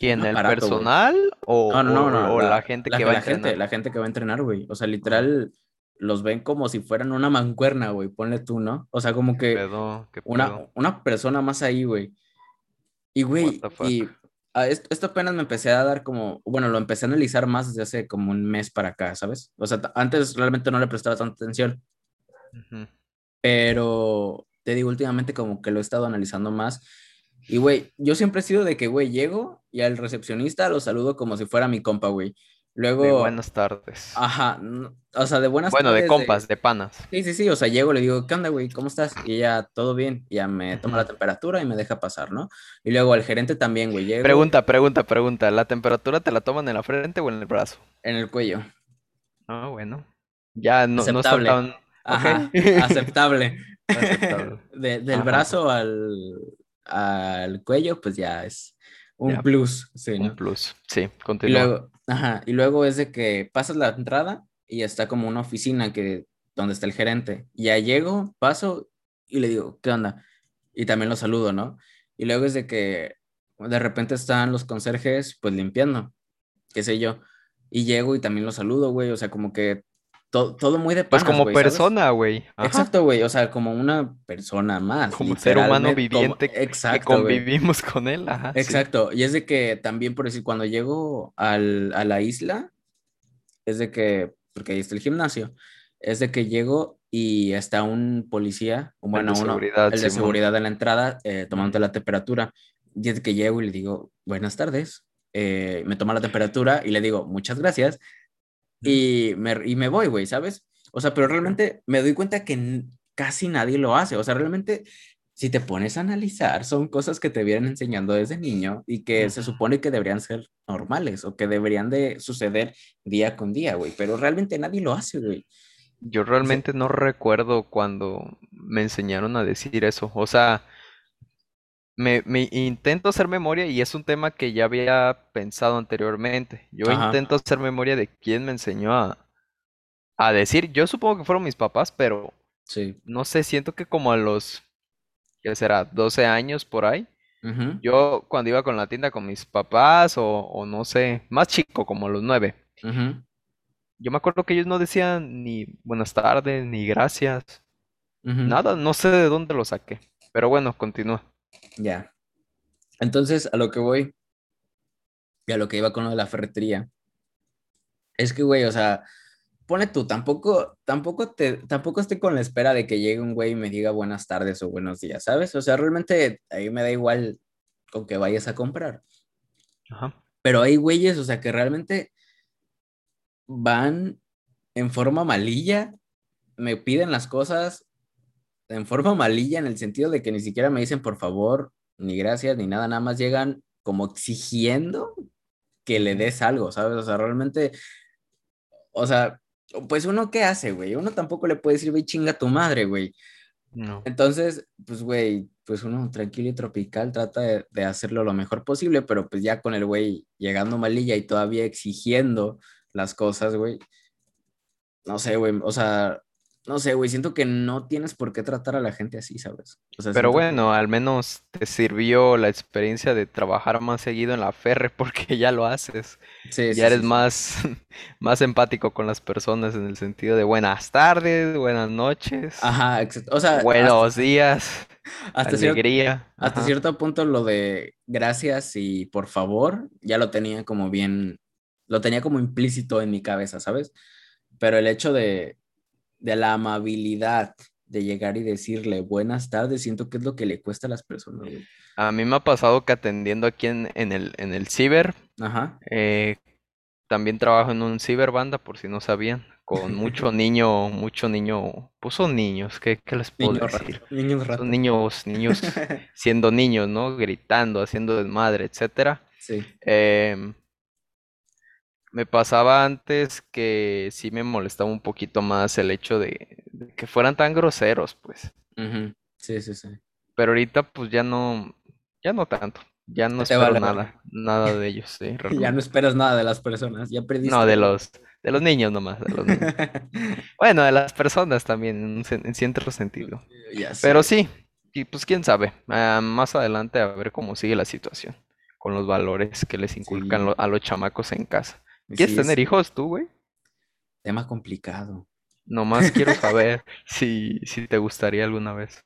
¿Quién? ¿El aparato, personal o, no, no, no, o, o la, la gente que la, va la a entrenar? Gente, la gente que va a entrenar, güey. O sea, literal, los ven como si fueran una mancuerna, güey. Ponle tú, ¿no? O sea, como que qué pedo, qué pedo. Una, una persona más ahí, güey. Y, güey, y a esto, esto apenas me empecé a dar como... Bueno, lo empecé a analizar más desde hace como un mes para acá, ¿sabes? O sea, t- antes realmente no le prestaba tanta atención. Uh-huh. Pero, te digo, últimamente como que lo he estado analizando más. Y, güey, yo siempre he sido de que, güey, llego y al recepcionista lo saludo como si fuera mi compa, güey. Luego... De buenas tardes. Ajá, o sea, de buenas bueno, tardes. Bueno, de compas, de... de panas. Sí, sí, sí, o sea, llego, le digo, ¿qué onda, güey? ¿Cómo estás? Y ya, todo bien, ya me toma uh-huh. la temperatura y me deja pasar, ¿no? Y luego al gerente también, güey, llego... Pregunta, pregunta, pregunta, ¿la temperatura te la toman en la frente o en el brazo? En el cuello. Ah, bueno. Ya, no, aceptable. No está tan... Ajá, okay. aceptable. aceptable. De, del Ajá. brazo al... al cuello, pues ya es un ya, plus, sí, un ¿no? plus, sí, continúa. Y luego, ajá, y luego es de que pasas la entrada y está como una oficina que, donde está el gerente, ya llego, paso y le digo, ¿qué onda? Y también lo saludo, ¿no? Y luego es de que de repente están los conserjes, pues limpiando, qué sé yo, y llego y también lo saludo, güey, o sea, como que Todo, todo muy de panas, pues como wey, persona, güey. Exacto, güey. O sea, como una persona más. Como ser humano viviente como... Exacto, que convivimos wey. Con él. Ajá, exacto. Sí. Y es de que también, por decir, cuando llego al, a la isla, es de que, porque ahí está el gimnasio, es de que llego y está un policía, bueno, el de seguridad, uno, el de sí, seguridad en la entrada, eh, tomándote la temperatura. Y es de que llego y le digo, buenas tardes. Eh, me toma la temperatura y le digo, muchas gracias. Y me, y me voy, güey, ¿sabes? O sea, pero realmente me doy cuenta que n- casi nadie lo hace. O sea, realmente, si te pones a analizar, son cosas que te vienen enseñando desde niño y que uh-huh. se supone que deberían ser normales o que deberían de suceder día con día, güey. Pero realmente nadie lo hace, güey. Yo realmente o sea, no recuerdo cuando me enseñaron a decir eso. O sea, me, me intento hacer memoria y es un tema que ya había pensado anteriormente. Yo Ajá. intento hacer memoria de quién me enseñó a, a decir. Yo supongo que fueron mis papás, pero sí. no sé, siento que como a los, ¿qué será? doce años por ahí. Uh-huh. Yo cuando iba con la tienda con mis papás o, o no sé, más chico, como a los nueve. Uh-huh. Yo me acuerdo que ellos no decían ni buenas tardes, ni gracias. Uh-huh. Nada, no sé de dónde lo saqué. Pero bueno, continúa. Ya, entonces a lo que voy y a lo que iba con lo de la ferretería es que, güey, o sea, pone tú, tampoco tampoco te tampoco estoy con la espera de que llegue un güey y me diga buenas tardes o buenos días, ¿sabes? O sea, realmente ahí me da igual con que vayas a comprar. Ajá. Pero hay güeyes, o sea, que realmente van en forma malilla, me piden las cosas en forma malilla, en el sentido de que ni siquiera me dicen por favor, ni gracias, ni nada, nada más llegan como exigiendo que le des algo, ¿sabes? O sea, realmente, o sea, pues uno ¿qué hace, güey? Uno tampoco le puede decir, güey, chinga tu madre, güey. No. Entonces, pues, güey, pues uno tranquilo y tropical trata de, de hacerlo lo mejor posible, pero pues ya con el güey llegando malilla y todavía exigiendo las cosas, güey. No sé, güey, o sea, no sé, güey, siento que no tienes por qué tratar a la gente así, ¿sabes? O sea, pero bueno, que... al menos te sirvió la experiencia de trabajar más seguido en la Ferre porque ya lo haces. Sí, ya sí, eres sí. Más, más empático con las personas en el sentido de buenas tardes, buenas noches. Ajá, exacto. O sea, buenos hasta, días, hasta alegría. Cierto, hasta cierto punto lo de gracias y por favor ya lo tenía como bien, lo tenía como implícito en mi cabeza, ¿sabes? Pero el hecho de... de la amabilidad de llegar y decirle buenas tardes, siento que es lo que le cuesta a las personas, güey. A mí me ha pasado que atendiendo aquí en, en, el, en el ciber, ajá. Eh, también trabajo en un ciberbanda, por si no sabían, con mucho niño, mucho niño, pues son niños, ¿qué, qué les puedo niño decir? Rato, niños, rato. Son niños, niños siendo niños, ¿no? Gritando, haciendo desmadre, etcétera. Sí. Eh, Me pasaba antes que sí me molestaba un poquito más el hecho de, de que fueran tan groseros, pues. Uh-huh. Sí, sí, sí. Pero ahorita, pues, ya no, ya no tanto. Ya no espero vale, nada, vale. nada de ellos, sí. Realmente. Ya no esperas nada de las personas, ya perdiste. No, de los, de los niños nomás, de los niños. Bueno, de las personas también, en, en cierto sentido. Ya sé. Pero sí, y pues, quién sabe, uh, más adelante a ver cómo sigue la situación con los valores que les inculcan sí. lo, a los chamacos en casa. ¿Quieres sí, tener sí. hijos tú, güey? Tema complicado. Nomás quiero saber si, si te gustaría alguna vez.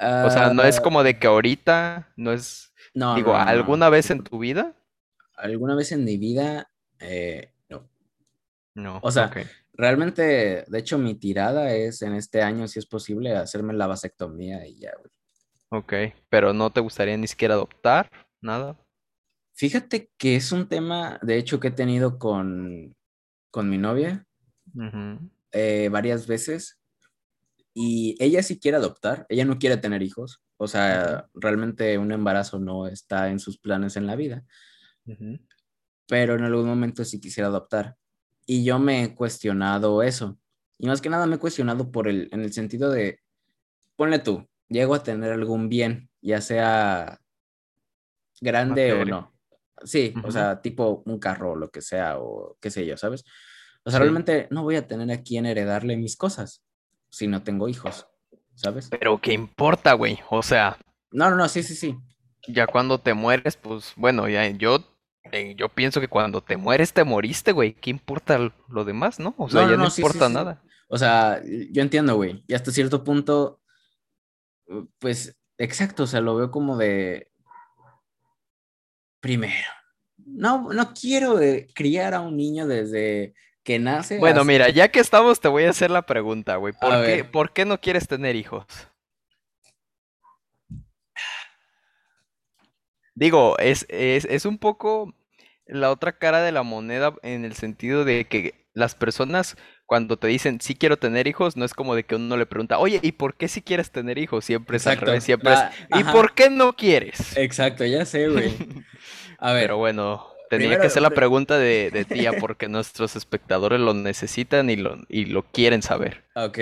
Uh, o sea, no es como de que ahorita, no es... No, digo, no, no, ¿alguna no. vez en tu vida? ¿Alguna vez en mi vida? Eh, no. No, O sea, okay. realmente, de hecho, mi tirada es en este año, si es posible, hacerme la vasectomía y ya, güey. Ok, pero ¿no te gustaría ni siquiera adoptar nada? Fíjate que es un tema, de hecho, que he tenido con, con mi novia uh-huh. eh, varias veces. Y ella sí quiere adoptar, ella no quiere tener hijos. O sea, uh-huh. realmente un embarazo no está en sus planes en la vida. Uh-huh. Pero en algún momento sí quisiera adoptar. Y yo me he cuestionado eso. Y más que nada me he cuestionado por el, en el sentido de, ponle tú, llego a tener algún bien, ya sea grande Materia. o no. Sí, uh-huh. o sea, tipo un carro o lo que sea, o qué sé yo, ¿sabes? O sea, sí. realmente no voy a tener a quién heredarle mis cosas si no tengo hijos, ¿sabes? Pero ¿qué importa, güey? O sea... No, no, no, sí, sí, sí. Ya cuando te mueres, pues, bueno, ya yo, eh, yo pienso que cuando te mueres te moriste, güey. ¿Qué importa lo demás, no? O sea, no, ya no, no sí, importa sí, sí. nada. O sea, yo entiendo, güey. Y hasta cierto punto, pues, exacto, o sea, lo veo como de... Primero, no, no quiero de criar a un niño desde que nace. Bueno, hasta... mira, ya que estamos, te voy a hacer la pregunta, güey. ¿Por qué, ¿Por qué no quieres tener hijos? Digo, es, es, es un poco la otra cara de la moneda en el sentido de que las personas cuando te dicen sí quiero tener hijos, no es como de que uno le pregunta, oye, ¿y por qué si quieres tener hijos? Siempre es Exacto. al revés, siempre ah, es, ¿y ajá. por qué no quieres? Exacto, ya sé, güey. A ver. Pero bueno, tenía primero, que hacer la pregunta de, de tía porque nuestros espectadores lo necesitan y lo, y lo quieren saber. Ok.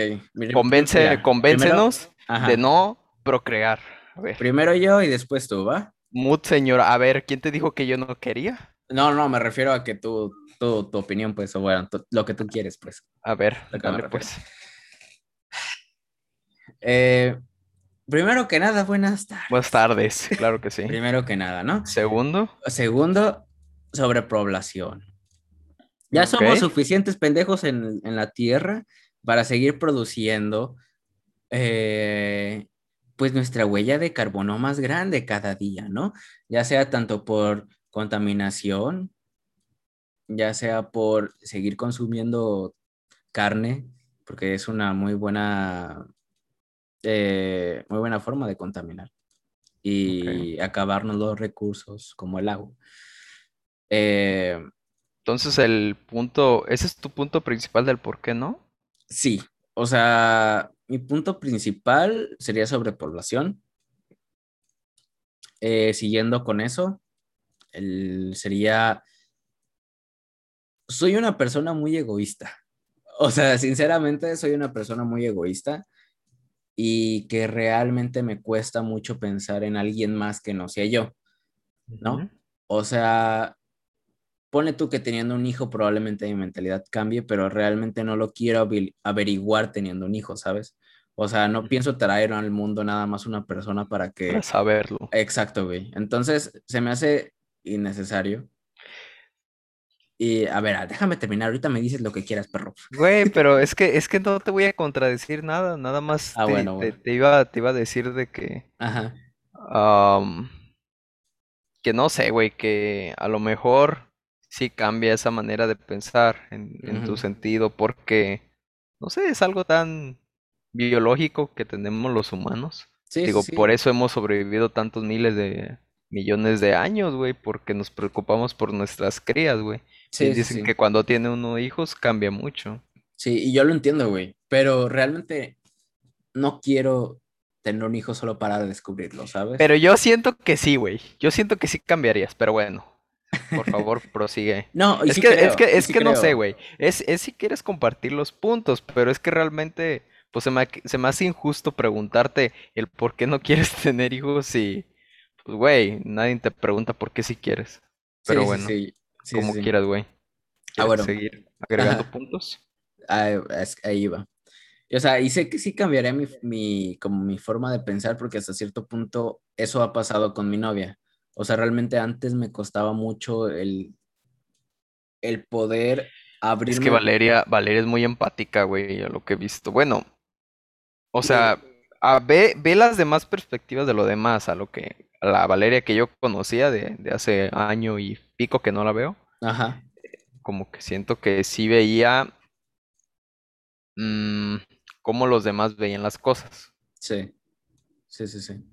Convence, mira, convéncenos primero, de no procrear. A ver. Primero yo y después tú, ¿va? Mut, señora. A ver, ¿quién te dijo que yo no quería? No, no, me refiero a que tú... Tu, tu opinión, pues, o bueno, tu, lo que tú quieres, pues. A ver, dale, pues. Eh, primero que nada, buenas tardes. Buenas tardes, claro que sí. Primero que nada, ¿no? Segundo. Segundo, sobrepoblación. Ya okay. somos suficientes pendejos en, en la tierra para seguir produciendo, eh, pues, nuestra huella de carbono más grande cada día, ¿no? Ya sea tanto por contaminación... ya sea por seguir consumiendo carne, porque es una muy buena, eh, muy buena forma de contaminar y okay. acabarnos los recursos como el agua. Eh, Entonces el punto, ese es tu punto principal del por qué, ¿no? Sí, o sea, mi punto principal sería sobre población. Eh, siguiendo con eso, el, sería... Soy una persona muy egoísta. O sea, sinceramente soy una persona muy egoísta y que realmente me cuesta mucho pensar en alguien más que no sea yo, ¿no? Uh-huh. O sea, ponle tú que teniendo un hijo probablemente mi mentalidad cambie, pero realmente no lo quiero averiguar teniendo un hijo, ¿sabes? O sea, no pienso traer al mundo nada más una persona para que... Para saberlo. Exacto, güey. Entonces, se me hace innecesario. Y, a ver, déjame terminar, ahorita me dices lo que quieras, perro. Güey, pero es que es que no te voy a contradecir nada, nada más ah, te, bueno, bueno. Te, te, iba, te iba a decir de que... Ajá. Um, que no sé, güey, que a lo mejor sí cambia esa manera de pensar en, uh-huh. en tu sentido, porque, no sé, es algo tan biológico que tenemos los humanos. Sí, Digo, sí. Por eso hemos sobrevivido tantos miles de millones de años, güey, porque nos preocupamos por nuestras crías, güey. Sí, y dicen sí. que cuando tiene uno hijos cambia mucho. Sí, y yo lo entiendo, güey. Pero realmente no quiero tener un hijo solo para descubrirlo, ¿sabes? Pero yo siento que sí, güey. Yo siento que sí cambiarías, pero bueno. Por favor, prosigue. No, es, sí que, creo, es que es sí que creo. No sé, güey. Es, es si quieres compartir los puntos, pero es que realmente pues se me, se me hace injusto preguntarte el por qué no quieres tener hijos si, pues, güey, nadie te pregunta por qué sí quieres. Pero sí, bueno. Sí, sí. Sí, como sí. quieras, güey. Ah, bueno. ¿Seguir agregando Ajá. puntos? Ah, ahí va. O sea, y sé que sí cambiaré mi, mi, como mi forma de pensar porque hasta cierto punto eso ha pasado con mi novia. O sea, realmente antes me costaba mucho el, el poder abrirme. Es que Valeria, Valeria es muy empática, güey, a lo que he visto. Bueno, o sea, a, ve, ve las demás perspectivas de lo demás, a lo que... La Valeria que yo conocía de, de hace año y pico que no la veo. Ajá. Como que siento que sí veía mmm, cómo los demás veían las cosas. Sí, sí, sí, sí.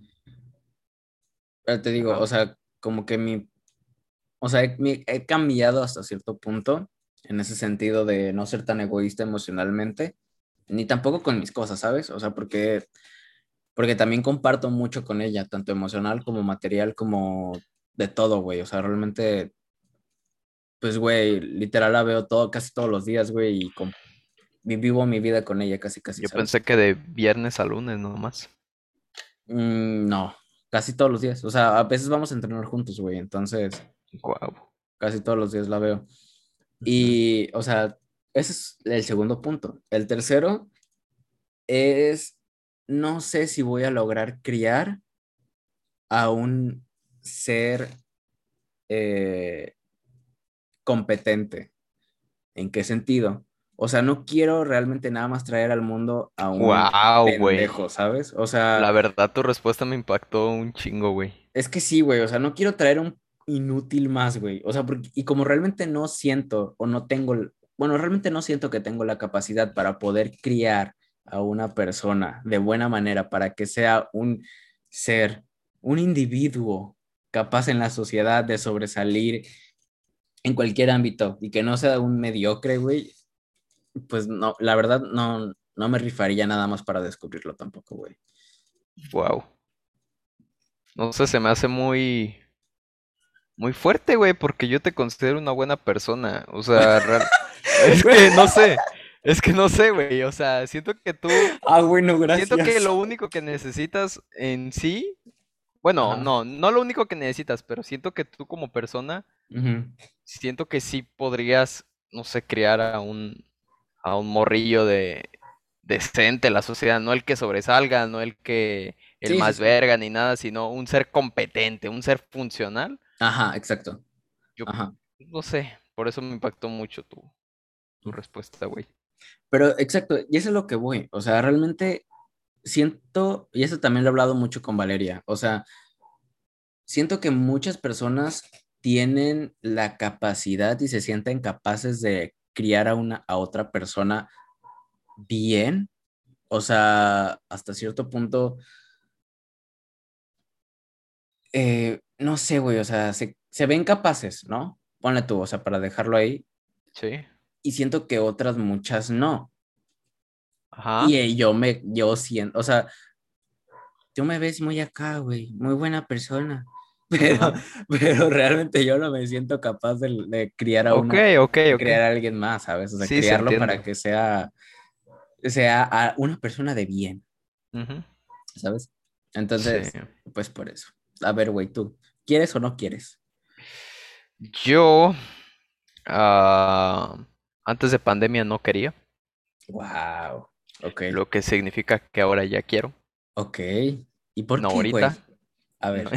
Pero te digo, o sea, como que mi... O sea, he, mi, he cambiado hasta cierto punto en ese sentido de no ser tan egoísta emocionalmente, ni tampoco con mis cosas, ¿sabes? O sea, porque... Porque también comparto mucho con ella, tanto emocional como material, como de todo, güey. O sea, realmente, pues, güey, literal la veo todo, casi todos los días, güey. Y con... vivo mi vida con ella casi, casi. Yo ¿sabes? Pensé que de viernes a lunes nomás. Mm, no, casi todos los días. O sea, a veces vamos a entrenar juntos, güey. Entonces, wow. Casi todos los días la veo. Y, o sea, ese es el segundo punto. El tercero es... No sé si voy a lograr criar a un ser eh, competente. ¿En qué sentido? O sea, no quiero realmente nada más traer al mundo a un wow, pendejo, wey. ¿Sabes? O sea... La verdad, tu respuesta me impactó un chingo, güey. Es que sí, güey. O sea, no quiero traer un inútil más, güey. O sea, porque, y como realmente no siento o no tengo... Bueno, realmente no siento que tengo la capacidad para poder criar a una persona de buena manera para que sea un ser, un individuo capaz en la sociedad de sobresalir en cualquier ámbito y que no sea un mediocre, güey, pues no, la verdad no, no me rifaría nada más para descubrirlo tampoco, güey. Wow. No sé, se me hace muy, muy fuerte, güey, porque yo te considero una buena persona, o sea, ra- es que no sé. Es que no sé, güey, o sea, siento que tú... Ah, bueno, gracias. Siento que lo único que necesitas en sí... Bueno, Ajá. no, no lo único que necesitas, pero siento que tú como persona... Uh-huh. Siento que sí podrías, no sé, criar a un, a un morrillo de decente en la sociedad. No el que sobresalga, no el que... El sí, más sí, verga sí. ni nada, sino un ser competente, un ser funcional. Ajá, exacto. Yo Ajá. no sé, por eso me impactó mucho tu, tu respuesta, güey. Pero exacto, y eso es lo que voy, o sea, realmente siento, y eso también lo he hablado mucho con Valeria, o sea, siento que muchas personas tienen la capacidad y se sienten capaces de criar a una, a otra persona bien, o sea, hasta cierto punto, eh, no sé, güey, o sea, se, se ven capaces, ¿no? ponle tú, o sea, para dejarlo ahí. Sí. Y siento que otras muchas no. Ajá. Y eh, yo me, yo siento, o sea, tú me ves muy acá, güey, muy buena persona. Pero, pero realmente yo no me siento capaz de, de criar a uno, okay, okay, okay. criar a alguien más, ¿sabes? O sea, sí, criarlo se para que sea, sea a una persona de bien, uh-huh. ¿sabes? Entonces, sí. pues por eso. A ver, güey, tú, ¿quieres o no quieres? Yo, uh, antes de pandemia no quería. Wow, okay. Lo que significa que ahora ya quiero. Ok, ¿y por no, qué, ahorita? Güey? A ver.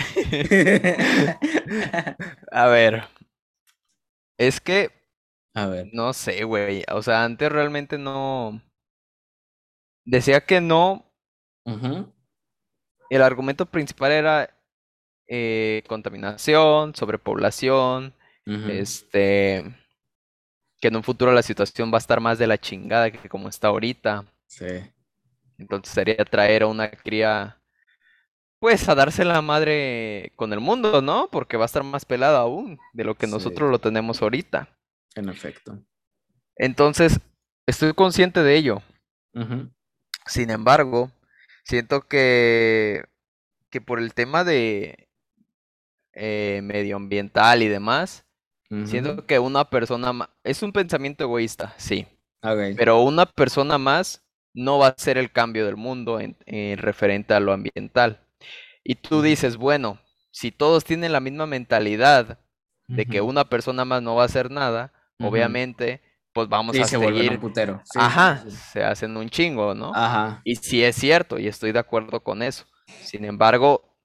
A ver. Es que. A ver. No sé, güey. O sea, antes realmente no. Decía que no. Uh-huh. El argumento principal era eh, contaminación, sobrepoblación. Uh-huh. Este. Que en un futuro la situación va a estar más de la chingada que como está ahorita. Sí. Entonces sería traer a una cría. Pues a darse la madre con el mundo, ¿no? Porque va a estar más pelada aún de lo que sí. nosotros lo tenemos ahorita. En efecto. Entonces, estoy consciente de ello. Uh-huh. Sin embargo, siento que, que por el tema de eh, medioambiental y demás, uh-huh. siento que una persona más... Es un pensamiento egoísta, sí. Okay. Pero una persona más no va a ser el cambio del mundo en, en referente a lo ambiental. Y tú dices, bueno, si todos tienen la misma mentalidad de uh-huh. que una persona más no va a hacer nada, uh-huh. obviamente, pues vamos sí, a se seguir. Un putero. Sí, Ajá, sí, sí. se hacen un chingo, ¿no? Ajá. Y sí es cierto, y estoy de acuerdo con eso. Sin embargo,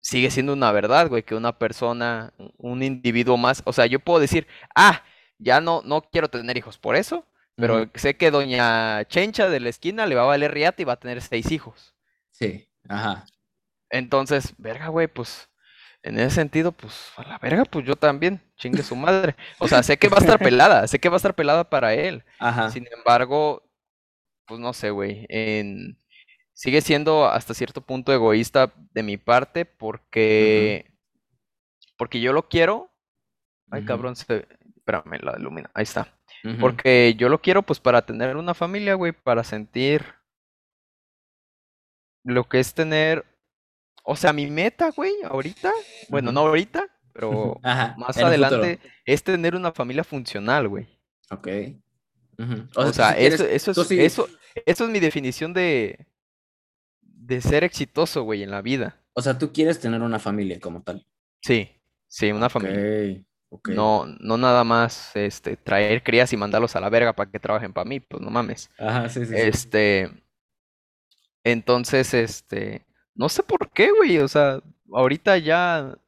sigue siendo una verdad, güey, que una persona, un individuo más, o sea, yo puedo decir, ah, ya no, no quiero tener hijos por eso, pero uh-huh. sé que doña Chencha de la esquina le va a valer riata y va a tener seis hijos. Sí. Ajá. Entonces, verga, güey, pues, en ese sentido, pues, a la verga, pues yo también, chingue su madre. O sea, sé que va a estar pelada, sé que va a estar pelada para él. Ajá. Sin embargo, pues no sé, güey, en... sigue siendo hasta cierto punto egoísta de mi parte porque, uh-huh. porque yo lo quiero. Ay, uh-huh. cabrón, se... espérame, la ilumina, ahí está. Uh-huh. Porque yo lo quiero, pues, para tener una familia, güey, para sentir... Lo que es tener, o sea, mi meta, güey, ahorita, bueno, uh-huh. no ahorita, pero Ajá, más adelante, es tener una familia funcional, güey. Ok. Uh-huh. O, o sea, sea si eso, quieres... eso, es, sí... eso, eso es mi definición de, de ser exitoso, güey, en la vida. O sea, tú quieres tener una familia como tal. Sí, sí, una okay. familia. Okay. No, no nada más este, traer crías y mandarlos a la verga para que trabajen para mí, pues no mames. Ajá, sí, sí. Este... Sí. Entonces, este, no sé por qué, güey, o sea, ahorita ya,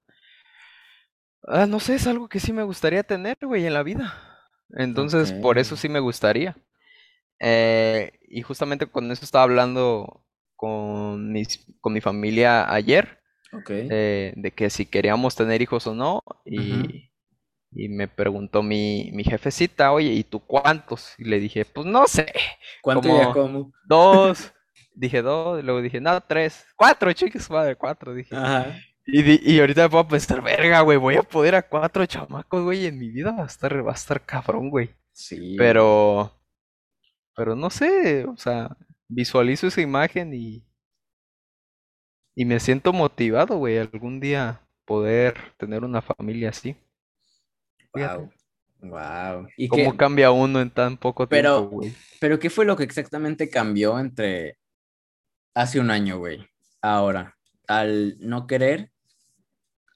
ah, no sé, es algo que sí me gustaría tener, güey, en la vida. Entonces, okay. por eso sí me gustaría. Eh, y justamente con eso estaba hablando con, mis, con mi familia ayer, okay. eh, de que si queríamos tener hijos o no, y, uh-huh. y me preguntó mi, mi jefecita, oye, ¿y tú cuántos? Y le dije, pues no sé. ¿Cuánto como ya como? Dos. Dije dos, luego dije, no, tres, cuatro, chicos, madre, cuatro, dije. Ajá. Y, di- y ahorita me puedo pensar, verga, güey, voy a poder a cuatro chamacos, güey, en mi vida va a estar, va a estar cabrón, güey. Sí. Pero, pero no sé, o sea, visualizo esa imagen y, y me siento motivado, güey, algún día poder tener una familia así. Wow. Wow. ¿Y cómo que... cambia uno en tan poco pero, tiempo, güey? Pero, ¿qué fue lo que exactamente cambió entre... Hace un año, güey. Ahora, al no querer,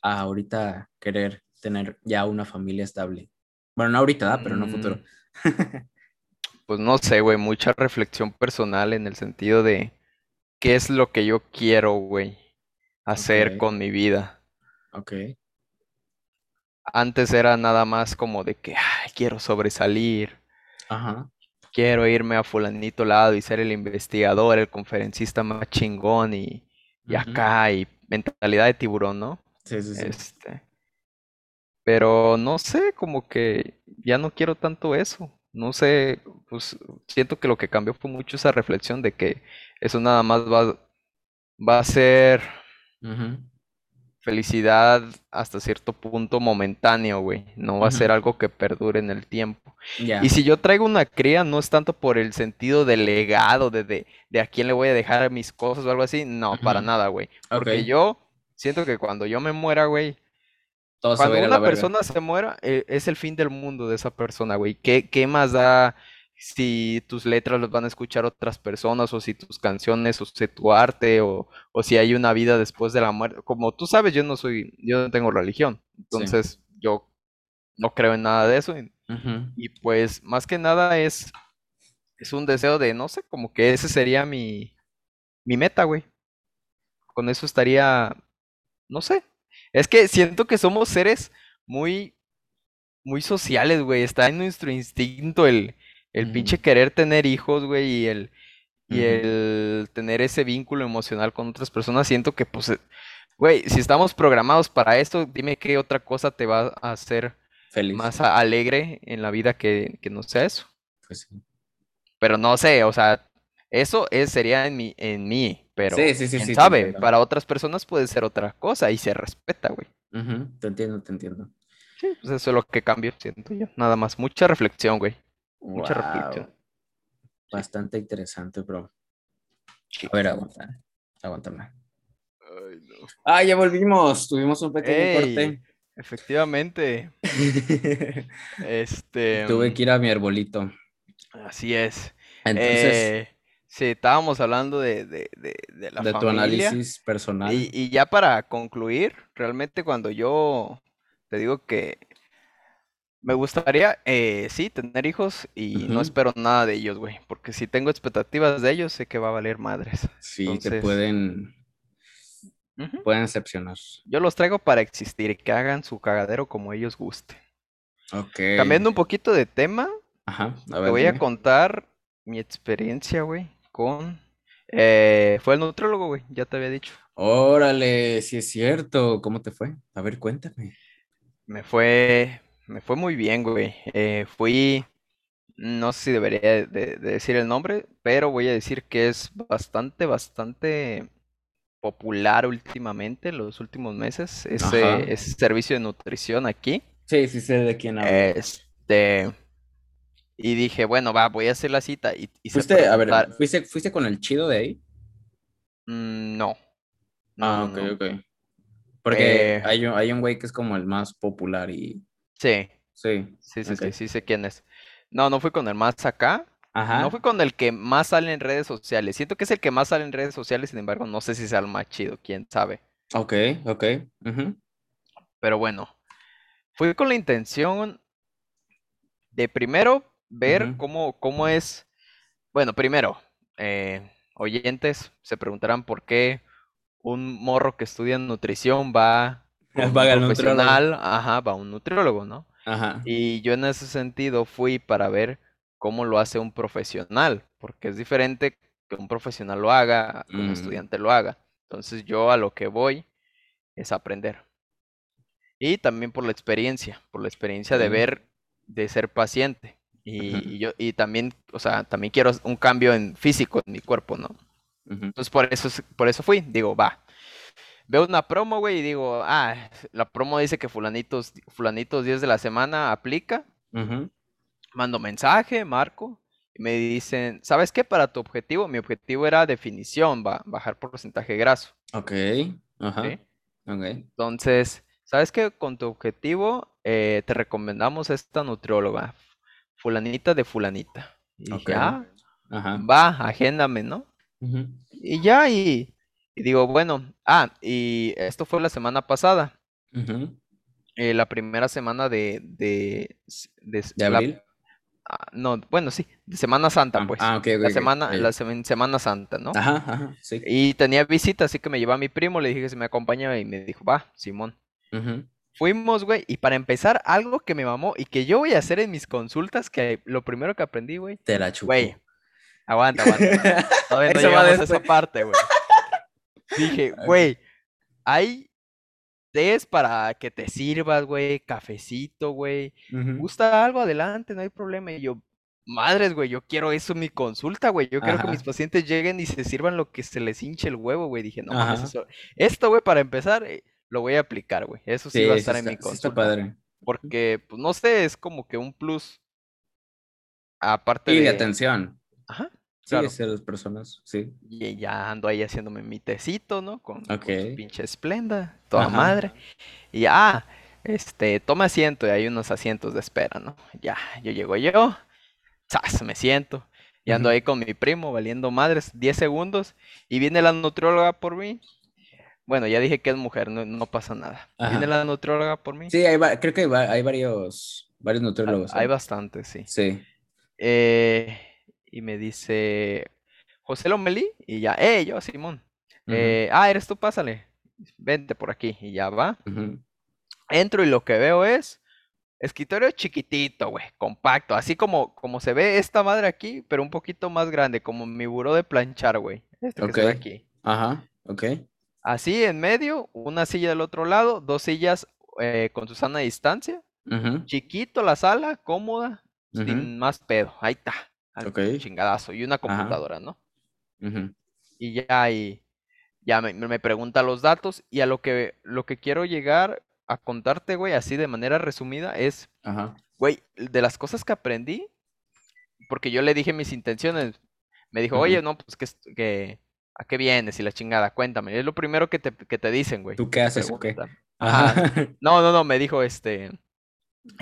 a ahorita querer tener ya una familia estable. Bueno, no ahorita, ¿eh? Pero no futuro. Pues no sé, güey. Mucha reflexión personal en el sentido de qué es lo que yo quiero, güey, hacer okay. con mi vida. Ok. Antes era nada más como de que, ay, quiero sobresalir. Ajá. Quiero irme a fulanito lado y ser el investigador, el conferencista más chingón y, y uh-huh. acá, y mentalidad de tiburón, ¿no? Sí, sí, sí. Este, pero no sé, como que ya no quiero tanto eso. No sé, pues siento que lo que cambió fue mucho esa reflexión de que eso nada más va, va a ser uh-huh. felicidad hasta cierto punto momentáneo, güey. No va a ser algo que perdure en el tiempo. Yeah. Y si yo traigo una cría, no es tanto por el sentido de legado, de, de, de a quién le voy a dejar mis cosas o algo así. No, uh-huh. para nada, güey. Porque okay. yo siento que cuando yo me muera, güey, todo cuando se una persona verga. se muera, eh, es el fin del mundo de esa persona, güey. ¿Qué, qué más da si tus letras las van a escuchar otras personas, o si tus canciones, o si tu arte, o, o si hay una vida después de la muerte? Como tú sabes, yo no soy, yo no tengo religión, entonces sí. yo no creo en nada de eso, y, uh-huh. y pues más que nada es, es un deseo de, no sé, como que ese sería mi, mi meta, güey. Con eso estaría, no sé, es que siento que somos seres muy, muy sociales, güey, está en nuestro instinto el... El pinche querer tener hijos, güey, y el y uh-huh. el tener ese vínculo emocional con otras personas. Siento que, pues, güey, si estamos programados para esto, dime qué otra cosa te va a hacer feliz, más alegre en la vida que, que no sea eso. Pues sí. Pero no sé, o sea, eso es, sería en mí, en mí, pero sí, sí, sí, quién sí, sabe, para otras personas puede ser otra cosa y se respeta, güey. Uh-huh. Te entiendo, te entiendo. Sí, pues eso es lo que cambio, siento yo. Nada más, mucha reflexión, güey. Mucha wow. reflexión. Bastante interesante, bro. A ver, aguanta. Aguántame. Ay, no. Ah, ya volvimos. Tuvimos un pequeño Ey, corte. Efectivamente. este. Tuve que ir a mi arbolito. Así es. Entonces. Eh, sí, estábamos hablando de, de, de, de la de familia. De tu análisis personal. Y, y ya para concluir, realmente cuando yo te digo que me gustaría, eh, sí, tener hijos y uh-huh. no espero nada de ellos, güey, porque si tengo expectativas de ellos, sé que va a valer madres. Sí, entonces te pueden, uh-huh. pueden decepcionar. Yo los traigo para existir y que hagan su cagadero como ellos gusten. Okay. Cambiando un poquito de tema, Ajá. A ver, te voy dime. a contar mi experiencia, güey, con... Eh, fue el nutrólogo, güey, ya te había dicho. Órale, sí es cierto. ¿Cómo te fue? A ver, cuéntame. Me fue... Me fue muy bien, güey. Eh, fui, no sé si debería de, de decir el nombre, pero voy a decir que es bastante, bastante popular últimamente, los últimos meses, ese, ese servicio de nutrición aquí. Sí, sí sé de quién hablo. Este, y dije, bueno, va, voy a hacer la cita. Y, y ¿Fuiste, a ver, ¿fuiste, ¿fuiste con el chido de ahí? Mm, no. no. Ah, ok, no. ok. Porque eh... hay, hay un güey que es como el más popular y... Sí, sí, sí, sí, okay. sí, sí sé quién es. No, no fui con el más acá. Ajá. No fui con el que más sale en redes sociales. Siento que es el que más sale en redes sociales, sin embargo, no sé si sea el más chido, quién sabe. Ok, ok. Uh-huh. Pero bueno, fui con la intención de primero ver uh-huh. cómo, cómo es... Bueno, primero, eh, oyentes se preguntarán por qué un morro que estudia nutrición va... Un va un profesional, ajá, va un nutriólogo, ¿no? Ajá. Y yo en ese sentido fui para ver cómo lo hace un profesional, porque es diferente que un profesional lo haga, que mm. un estudiante lo haga. Entonces yo a lo que voy es aprender. Y también por la experiencia, por la experiencia mm. de ver, de ser paciente. Y, uh-huh. y yo y también, o sea, también quiero un cambio en físico en mi cuerpo, ¿no? Uh-huh. Entonces por eso, por eso fui, digo, va. Veo una promo, güey, y digo, ah, la promo dice que fulanitos, fulanitos días de la semana aplica. Uh-huh. Mando mensaje, marco, y me dicen, ¿sabes qué? Para tu objetivo, mi objetivo era definición, ba- bajar porcentaje graso. Ok, ajá, ¿sí? Okay. Entonces, ¿sabes qué? Con tu objetivo, eh, te recomendamos esta nutrióloga, fulanita de fulanita. Y okay. ya, ajá. va, agéndame, ¿no? Uh-huh. Y ya, y... Y digo, bueno, ah, y esto fue la semana pasada. Uh-huh. Eh, la primera semana de... ¿De, de, ¿De abril? La, ah, no, bueno, sí, de Semana Santa, ah, pues. Ah, ok, ok. La semana, okay. La se, semana Santa, ¿no? Ajá, ajá, sí. Y tenía visita, así que me llevó a mi primo, le dije que se me acompañaba y me dijo, va, Simón. Uh-huh. Fuimos, güey, y para empezar, algo que me mamó y que yo voy a hacer en mis consultas, que lo primero que aprendí, güey... Te la chupo. Güey, aguanta, aguanta. Todavía no llegamos a esa parte, güey. Dije, güey, hay tés para que te sirvas, güey, cafecito, güey, uh-huh. gusta algo, adelante, no hay problema. Y yo, madres, güey, yo quiero eso en mi consulta, güey, yo Ajá. quiero que mis pacientes lleguen y se sirvan lo que se les hinche el huevo, güey. Dije, no, mames, eso, esto, güey, para empezar, lo voy a aplicar, güey. Eso sí, sí va a estar está, en mi contra. Sí está padre. Porque, pues, no sé, es como que un plus. Aparte y de... de atención. Ajá. Sí, claro. Hacia las personas, sí. Y ya ando ahí haciéndome mi tecito, ¿no? Con, okay. con su pinche esplenda, toda Ajá. madre. Y ya, ah, este, toma asiento y hay unos asientos de espera, ¿no? Ya, yo llego yo, ¡zas! Me siento. Y ando uh-huh. ahí con mi primo, valiendo madres, diez segundos. Y viene la nutrióloga por mí. Bueno, ya dije que es mujer, no, no pasa nada. Ajá. Viene la nutrióloga por mí. Sí, hay va- creo que hay, va- hay varios, varios nutriólogos. Hay, ¿eh? hay bastantes, sí. Sí. Eh, y me dice, José Lomelí, y ya, eh, yo, Simón, uh-huh. eh, ah, eres tú, pásale, vente por aquí, y ya va, uh-huh. entro y lo que veo es, escritorio chiquitito, güey, compacto, así como, como se ve esta madre aquí, pero un poquito más grande, como mi buró de planchar, güey, este okay. que se ve aquí, ajá, ok, así en medio, una silla del otro lado, dos sillas eh, con su sana distancia, uh-huh. chiquito la sala, cómoda, uh-huh. sin más pedo, ahí está, okay. chingadazo, y una computadora, Ajá. ¿no? Uh-huh. Y ya, y ya me, me pregunta los datos, y a lo que, lo que quiero llegar a contarte, güey, así de manera resumida, es, Ajá. güey, de las cosas que aprendí, porque yo le dije mis intenciones, me dijo, uh-huh. oye, no, pues, que, que ¿a qué vienes? Y la chingada, cuéntame, es lo primero que te, que te dicen, güey. ¿Tú qué haces o qué? Ajá. No, no, no, me dijo, este,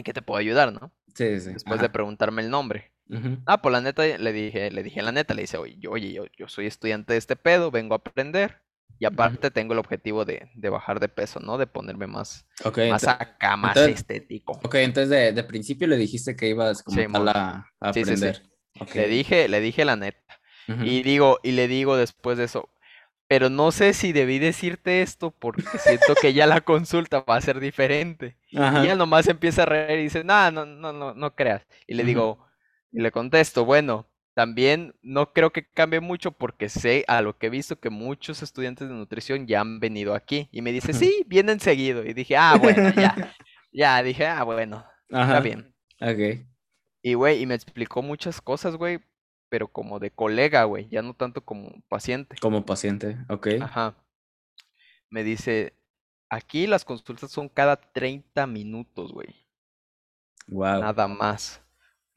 ¿qué te puedo ayudar, no? Sí, sí. Después Ajá. de preguntarme el nombre. Uh-huh. Ah, pues la neta, le dije, le dije la neta, le dice, oye, yo, oye, yo, yo soy estudiante de este pedo, vengo a aprender. Y aparte uh-huh. tengo el objetivo de, de bajar de peso, ¿no? De ponerme más, okay, más ent- acá, más entonces, estético. Ok, entonces de, de principio le dijiste que ibas como sí, a, la, a sí, aprender. Sí, sí. Okay. Le dije, le dije la neta. Uh-huh. Y digo, y le digo después de eso, pero no sé si debí decirte esto porque siento que ya la consulta va a ser diferente. Ajá. Y ya nomás empieza a reír y dice, nah, no, no, no, no creas. Y le uh-huh. digo, y le contesto, bueno, también no creo que cambie mucho porque sé a lo que he visto que muchos estudiantes de nutrición ya han venido aquí. Y me dice, uh-huh. sí, vienen seguido. Y dije, ah, bueno, ya. Ya, dije, ah, bueno, Ajá. está bien. Okay. Y, güey, y me explicó muchas cosas, güey. Pero como de colega, güey, ya no tanto como paciente. Como paciente, ok. Ajá. Me dice, aquí las consultas son cada treinta minutos, güey. Wow. Nada más.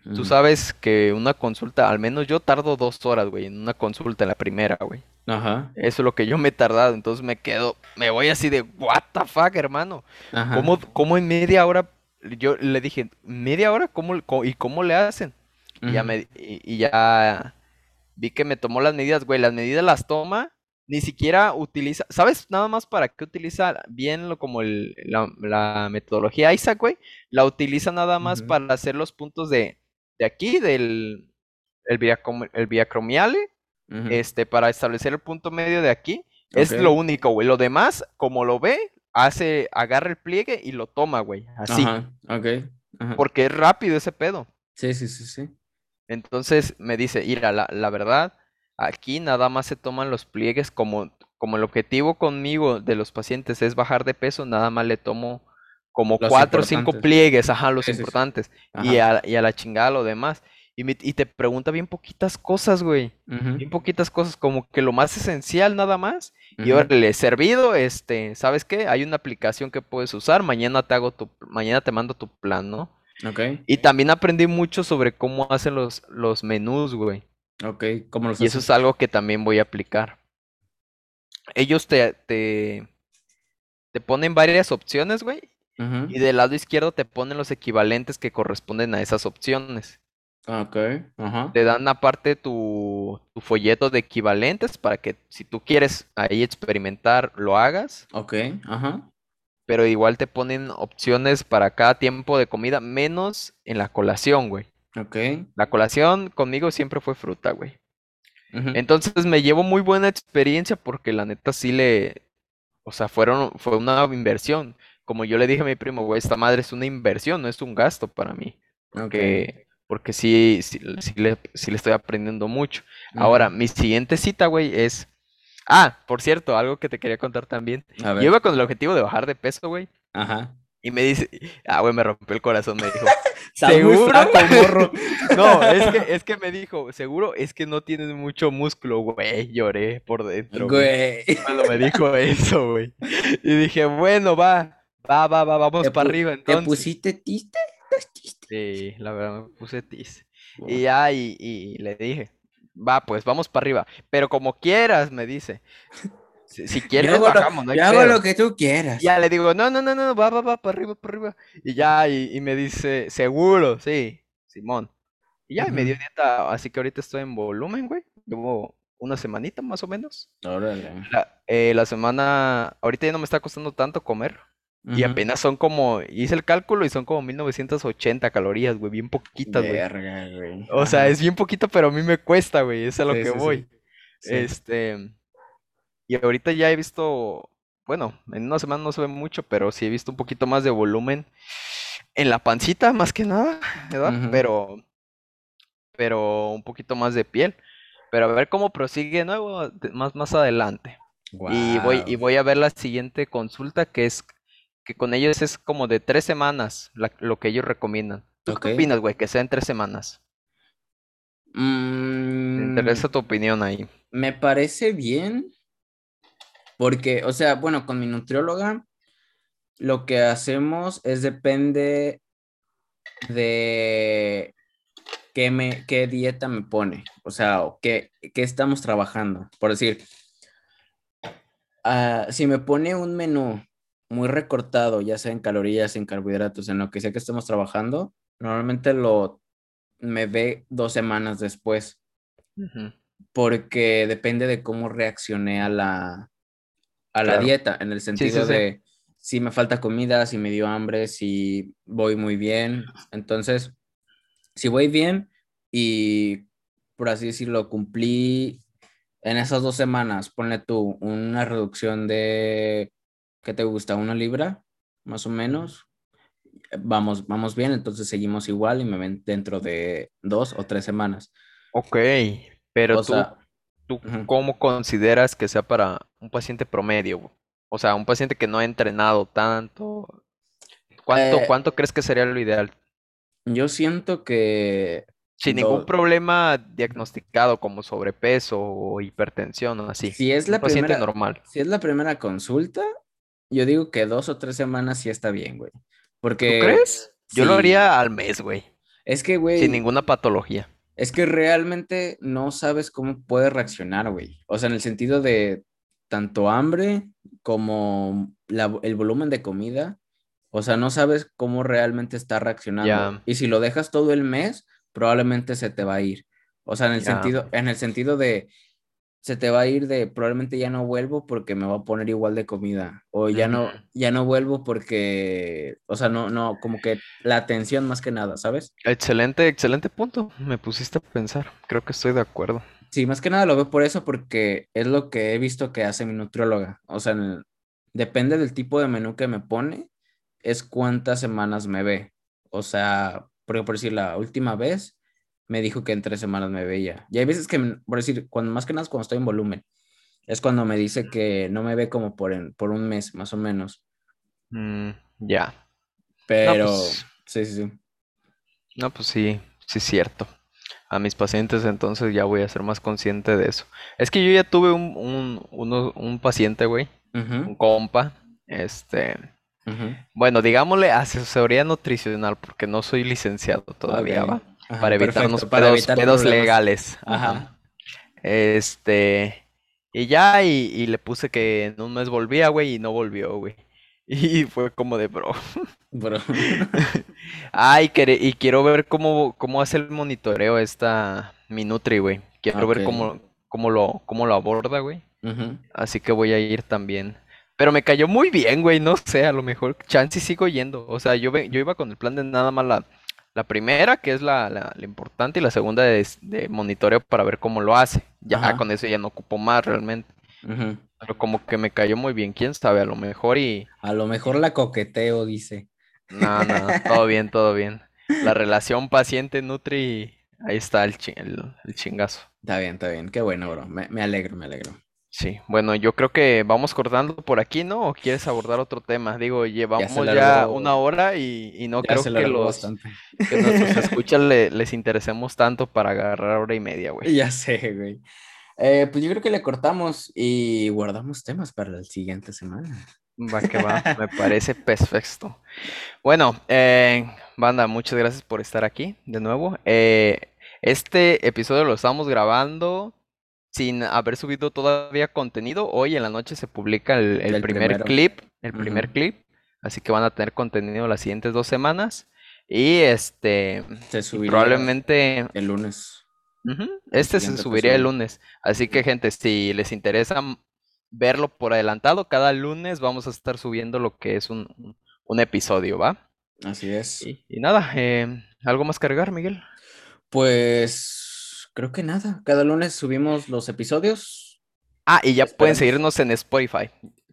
Mm. Tú sabes que una consulta, al menos yo tardo dos horas, güey, en una consulta, en la primera, güey. Ajá. Eso es lo que yo me he tardado, entonces me quedo, me voy así de, what the fuck, hermano. Ajá. ¿Cómo, cómo en media hora? Yo le dije, ¿media hora? ¿Cómo, cómo, ¿Y cómo le hacen? Y ya, me, y, y ya vi que me tomó las medidas, güey, las medidas las toma, ni siquiera utiliza, ¿sabes nada más para qué utiliza bien lo, como el, la, la metodología Isaac, güey? La utiliza nada más uh-huh. para hacer los puntos de, de aquí, del el, via, el viacromiale, uh-huh. este, para establecer el punto medio de aquí, okay. es lo único, güey, lo demás, como lo ve, hace, agarra el pliegue y lo toma, güey, así, uh-huh. Okay. Uh-huh. porque es rápido ese pedo. Sí, sí, sí, sí. Entonces me dice, mira, la, la verdad, aquí nada más se toman los pliegues, como, como el objetivo conmigo de los pacientes es bajar de peso, nada más le tomo como los cuatro o cinco pliegues, ajá, los sí, importantes, sí, sí. Ajá. Y, a, y a la chingada lo demás. Y, me, y te pregunta bien poquitas cosas, güey, uh-huh. bien poquitas cosas, como que lo más esencial nada más. Uh-huh. Y ahora le he servido, este, ¿sabes qué? Hay una aplicación que puedes usar, mañana te hago tu, mañana te mando tu plan, ¿no? Okay. Y también aprendí mucho sobre cómo hacen los, los menús, güey. Ok, ¿cómo los hacen? Y eso es algo que también voy a aplicar. Ellos te, te, te ponen varias opciones, güey. Uh-huh. Y del lado izquierdo te ponen los equivalentes que corresponden a esas opciones. Ok, ajá. Uh-huh. Te dan aparte tu, tu folleto de equivalentes para que si tú quieres ahí experimentar, lo hagas. Ok, ajá. Uh-huh. Pero igual te ponen opciones para cada tiempo de comida, menos en la colación, güey. Ok. La colación conmigo siempre fue fruta, güey. Uh-huh. Entonces me llevo muy buena experiencia porque la neta sí le... O sea, fueron fue una inversión. Como yo le dije a mi primo, güey, esta madre es una inversión, no es un gasto para mí. Porque, okay. porque sí, sí, sí, le, sí le estoy aprendiendo mucho. Uh-huh. Ahora, mi siguiente cita, güey, es... Ah, por cierto, algo que te quería contar también. Yo iba con el objetivo de bajar de peso, güey. Ajá. Y me dice, ah, güey, me rompió el corazón, me dijo. ¿Seguro? Fraco, no, es que, es que me dijo, seguro es que no tienes mucho músculo, güey. Lloré por dentro. Güey. Cuando me dijo eso, güey. Y dije, bueno, va, va, va, va, vamos para pu- arriba, entonces. ¿Te pusiste tiste? Sí, la verdad, me puse tiste. Wow. Y ya, y, y le dije, va, pues, vamos para arriba. Pero como quieras, me dice. Si, si quieres, yo bajamos, lo, no yo hago lo que tú quieras. Ya le digo, no, no, no, no, va, va, va, para arriba, para arriba. Y ya, y, y me dice, seguro, sí, Simón. Y ya, uh-huh. me dio dieta, así que ahorita estoy en volumen, güey. Llevo una semanita más o menos. Órale. La, eh, la semana, ahorita ya no me está costando tanto comer. Uh-huh. Y apenas son como, hice el cálculo y son como mil novecientas ochenta calorías, güey, bien poquitas, güey. Verga, güey. O sea, es bien poquito, pero a mí me cuesta, güey, es a lo sí, que sí, voy. Sí. Este... Y ahorita ya he visto, bueno, en una semana no se ve mucho, pero sí he visto un poquito más de volumen en la pancita, más que nada, ¿verdad? Uh-huh. Pero, pero un poquito más de piel. Pero a ver cómo prosigue nuevo más, más adelante. Wow. Y voy, y voy a ver la siguiente consulta, que es que con ellos es como de tres semanas la, lo que ellos recomiendan. ¿Tú okay. qué opinas, güey? Que sean tres semanas. Mm... ¿Te interesa tu opinión ahí? Me parece bien. Porque, o sea, bueno, con mi nutrióloga lo que hacemos es depende de qué, me, qué dieta me pone. O sea, qué, qué estamos trabajando. Por decir, uh, si me pone un menú muy recortado, ya sea en calorías, en carbohidratos, en lo que sea que estemos trabajando, normalmente lo me ve dos semanas después. Uh-huh. Porque depende de cómo reaccioné a la... a la claro. dieta, en el sentido sí, sí, de sí. si me falta comida, si me dio hambre, si voy muy bien. Entonces, si voy bien y, por así decirlo, cumplí en esas dos semanas, ponle tú una reducción de, ¿qué te gusta? Una libra, más o menos. Vamos, vamos bien, entonces seguimos igual y me ven dentro de dos o tres semanas. Ok, pero o tú... Sea, ¿Tú uh-huh. cómo consideras que sea para un paciente promedio? O sea, un paciente que no ha entrenado tanto. ¿Cuánto, eh, ¿cuánto crees que sería lo ideal? Yo siento que... Sin lo... ningún problema diagnosticado como sobrepeso o hipertensión o así. Si es la un primera, paciente normal. Si es la primera consulta, yo digo que dos o tres semanas sí está bien, güey. Porque... ¿Tú crees? Sí. Yo lo haría al mes, güey. Es que, güey... Sin ninguna patología. Es que realmente no sabes cómo puede reaccionar, güey. O sea, en el sentido de tanto hambre como la, el volumen de comida. O sea, no sabes cómo realmente está reaccionando. Yeah. Y si lo dejas todo el mes, probablemente se te va a ir. O sea, en el, yeah. sentido, en el sentido de... Se te va a ir de... Probablemente ya no vuelvo porque me va a poner igual de comida. O ya, mm-hmm. no, ya no vuelvo porque... O sea, no, no... Como que la atención más que nada, ¿sabes? Excelente, excelente punto. Me pusiste a pensar. Creo que estoy de acuerdo. Sí, más que nada lo veo por eso porque es lo que he visto que hace mi nutrióloga. O sea, el, depende del tipo de menú que me pone, es cuántas semanas me ve. O sea, porque por decir la última vez... me dijo que en tres semanas me veía. Y hay veces que, por decir, cuando, más que nada es cuando estoy en volumen. Es cuando me dice que no me ve como por, en, por un mes, más o menos. Mm, ya. Yeah. Pero, no, pues, sí, sí, sí. No, pues sí, sí es cierto. A mis pacientes entonces ya voy a ser más consciente de eso. Es que yo ya tuve un, un, uno, un paciente, güey. Uh-huh. Un compa. Este... Uh-huh. Bueno, digámosle asesoría nutricional, porque no soy licenciado todavía, okay. ¿va? Ajá, para evitarnos perfecto, para pedos, evitar pedos legales. Ajá. Este. Y ya, y, y le puse que en un mes volvía, güey, y no volvió, güey. Y fue como de bro. Bro. Ay, ah, y, y quiero ver cómo, cómo hace el monitoreo esta Minutri, güey. Quiero okay. ver cómo, cómo, lo, cómo lo aborda, güey. Uh-huh. Así que voy a ir también. Pero me cayó muy bien, güey. No sé, a lo mejor chance sigo yendo. O sea, yo, yo iba con el plan de nada más la. La primera, que es la, la, la importante, y la segunda de, de monitoreo para ver cómo lo hace. Ya Ajá. con eso ya no ocupo más realmente. Uh-huh. Pero como que me cayó muy bien, quién sabe, a lo mejor y... A lo mejor la coqueteo, dice. No, no, todo bien, todo bien. La relación paciente-nutri, ahí está el, chi- el, el chingazo. Está bien, está bien, qué bueno, bro. Me, me alegro, me alegro. Sí, bueno, yo creo que vamos cortando por aquí, ¿no? ¿O quieres abordar otro tema? Digo, Ya se llevamos ya una largó, hora y, y no ya creo se que largó los bastante. que nuestros escuchas le- les interesemos tanto para agarrar hora y media, güey. Ya sé, güey. Eh, pues yo creo que le cortamos y guardamos temas para la siguiente semana. Va que va, me parece perfecto. Bueno, eh, banda, muchas gracias por estar aquí de nuevo. Eh, este episodio lo estamos grabando sin haber subido todavía contenido. Hoy en la noche se publica el, el El primer primero. clip, el primer Ujú. clip, así que van a tener contenido las siguientes dos semanas y este Se y subiría probablemente el lunes, ujú, el este se siguiente subiría el episodio. lunes. Así que gente, si les interesa m- verlo por adelantado, cada lunes vamos a estar subiendo lo que es un, un- un episodio, ¿va? Así es. Y, y nada, em, ¿algo más cargar, Miguel? Pues creo que nada. Cada lunes subimos los episodios. Ah, y ya pueden Esperemos. seguirnos en Spotify.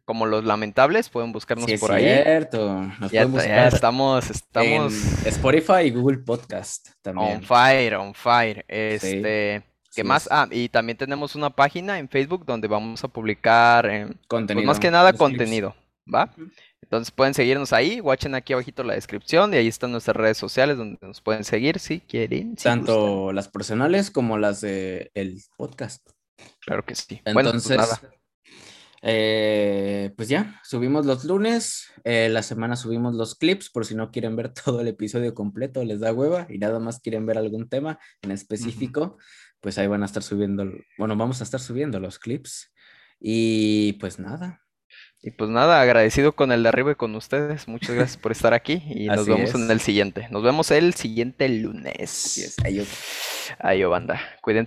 Como Los Lamentables, pueden Sí, buscarnos es por ahí. cierto. Nos Ya, pueden ta- ya buscar estamos, estamos en Spotify y Google Podcast on también. fire, on fire. Sí, Este, ¿qué sí más? es. Ah, y también tenemos una página en Facebook donde vamos a publicar, em, pues más que Contenido, nada los clips. contenido, ¿va? Ujú. Entonces pueden seguirnos ahí, watchen aquí abajito la descripción y ahí están nuestras redes sociales donde nos pueden seguir si quieren, si gustan. Tanto las personales como las de el podcast. Claro que sí. Bueno, pues nada. Entonces, eh, pues ya, subimos los lunes, eh, la semana subimos los clips por si no quieren ver todo el episodio completo, les da hueva y nada más quieren ver algún tema en Ujú. específico, pues ahí van a estar subiendo, bueno, vamos a estar subiendo los clips. Y pues nada, Y pues nada, agradecido con el de arriba y con ustedes. Muchas gracias por estar aquí y nos así vemos en el es, siguiente. Nos vemos el siguiente así es, lunes. ayuda. Ayo, banda. Cuídense.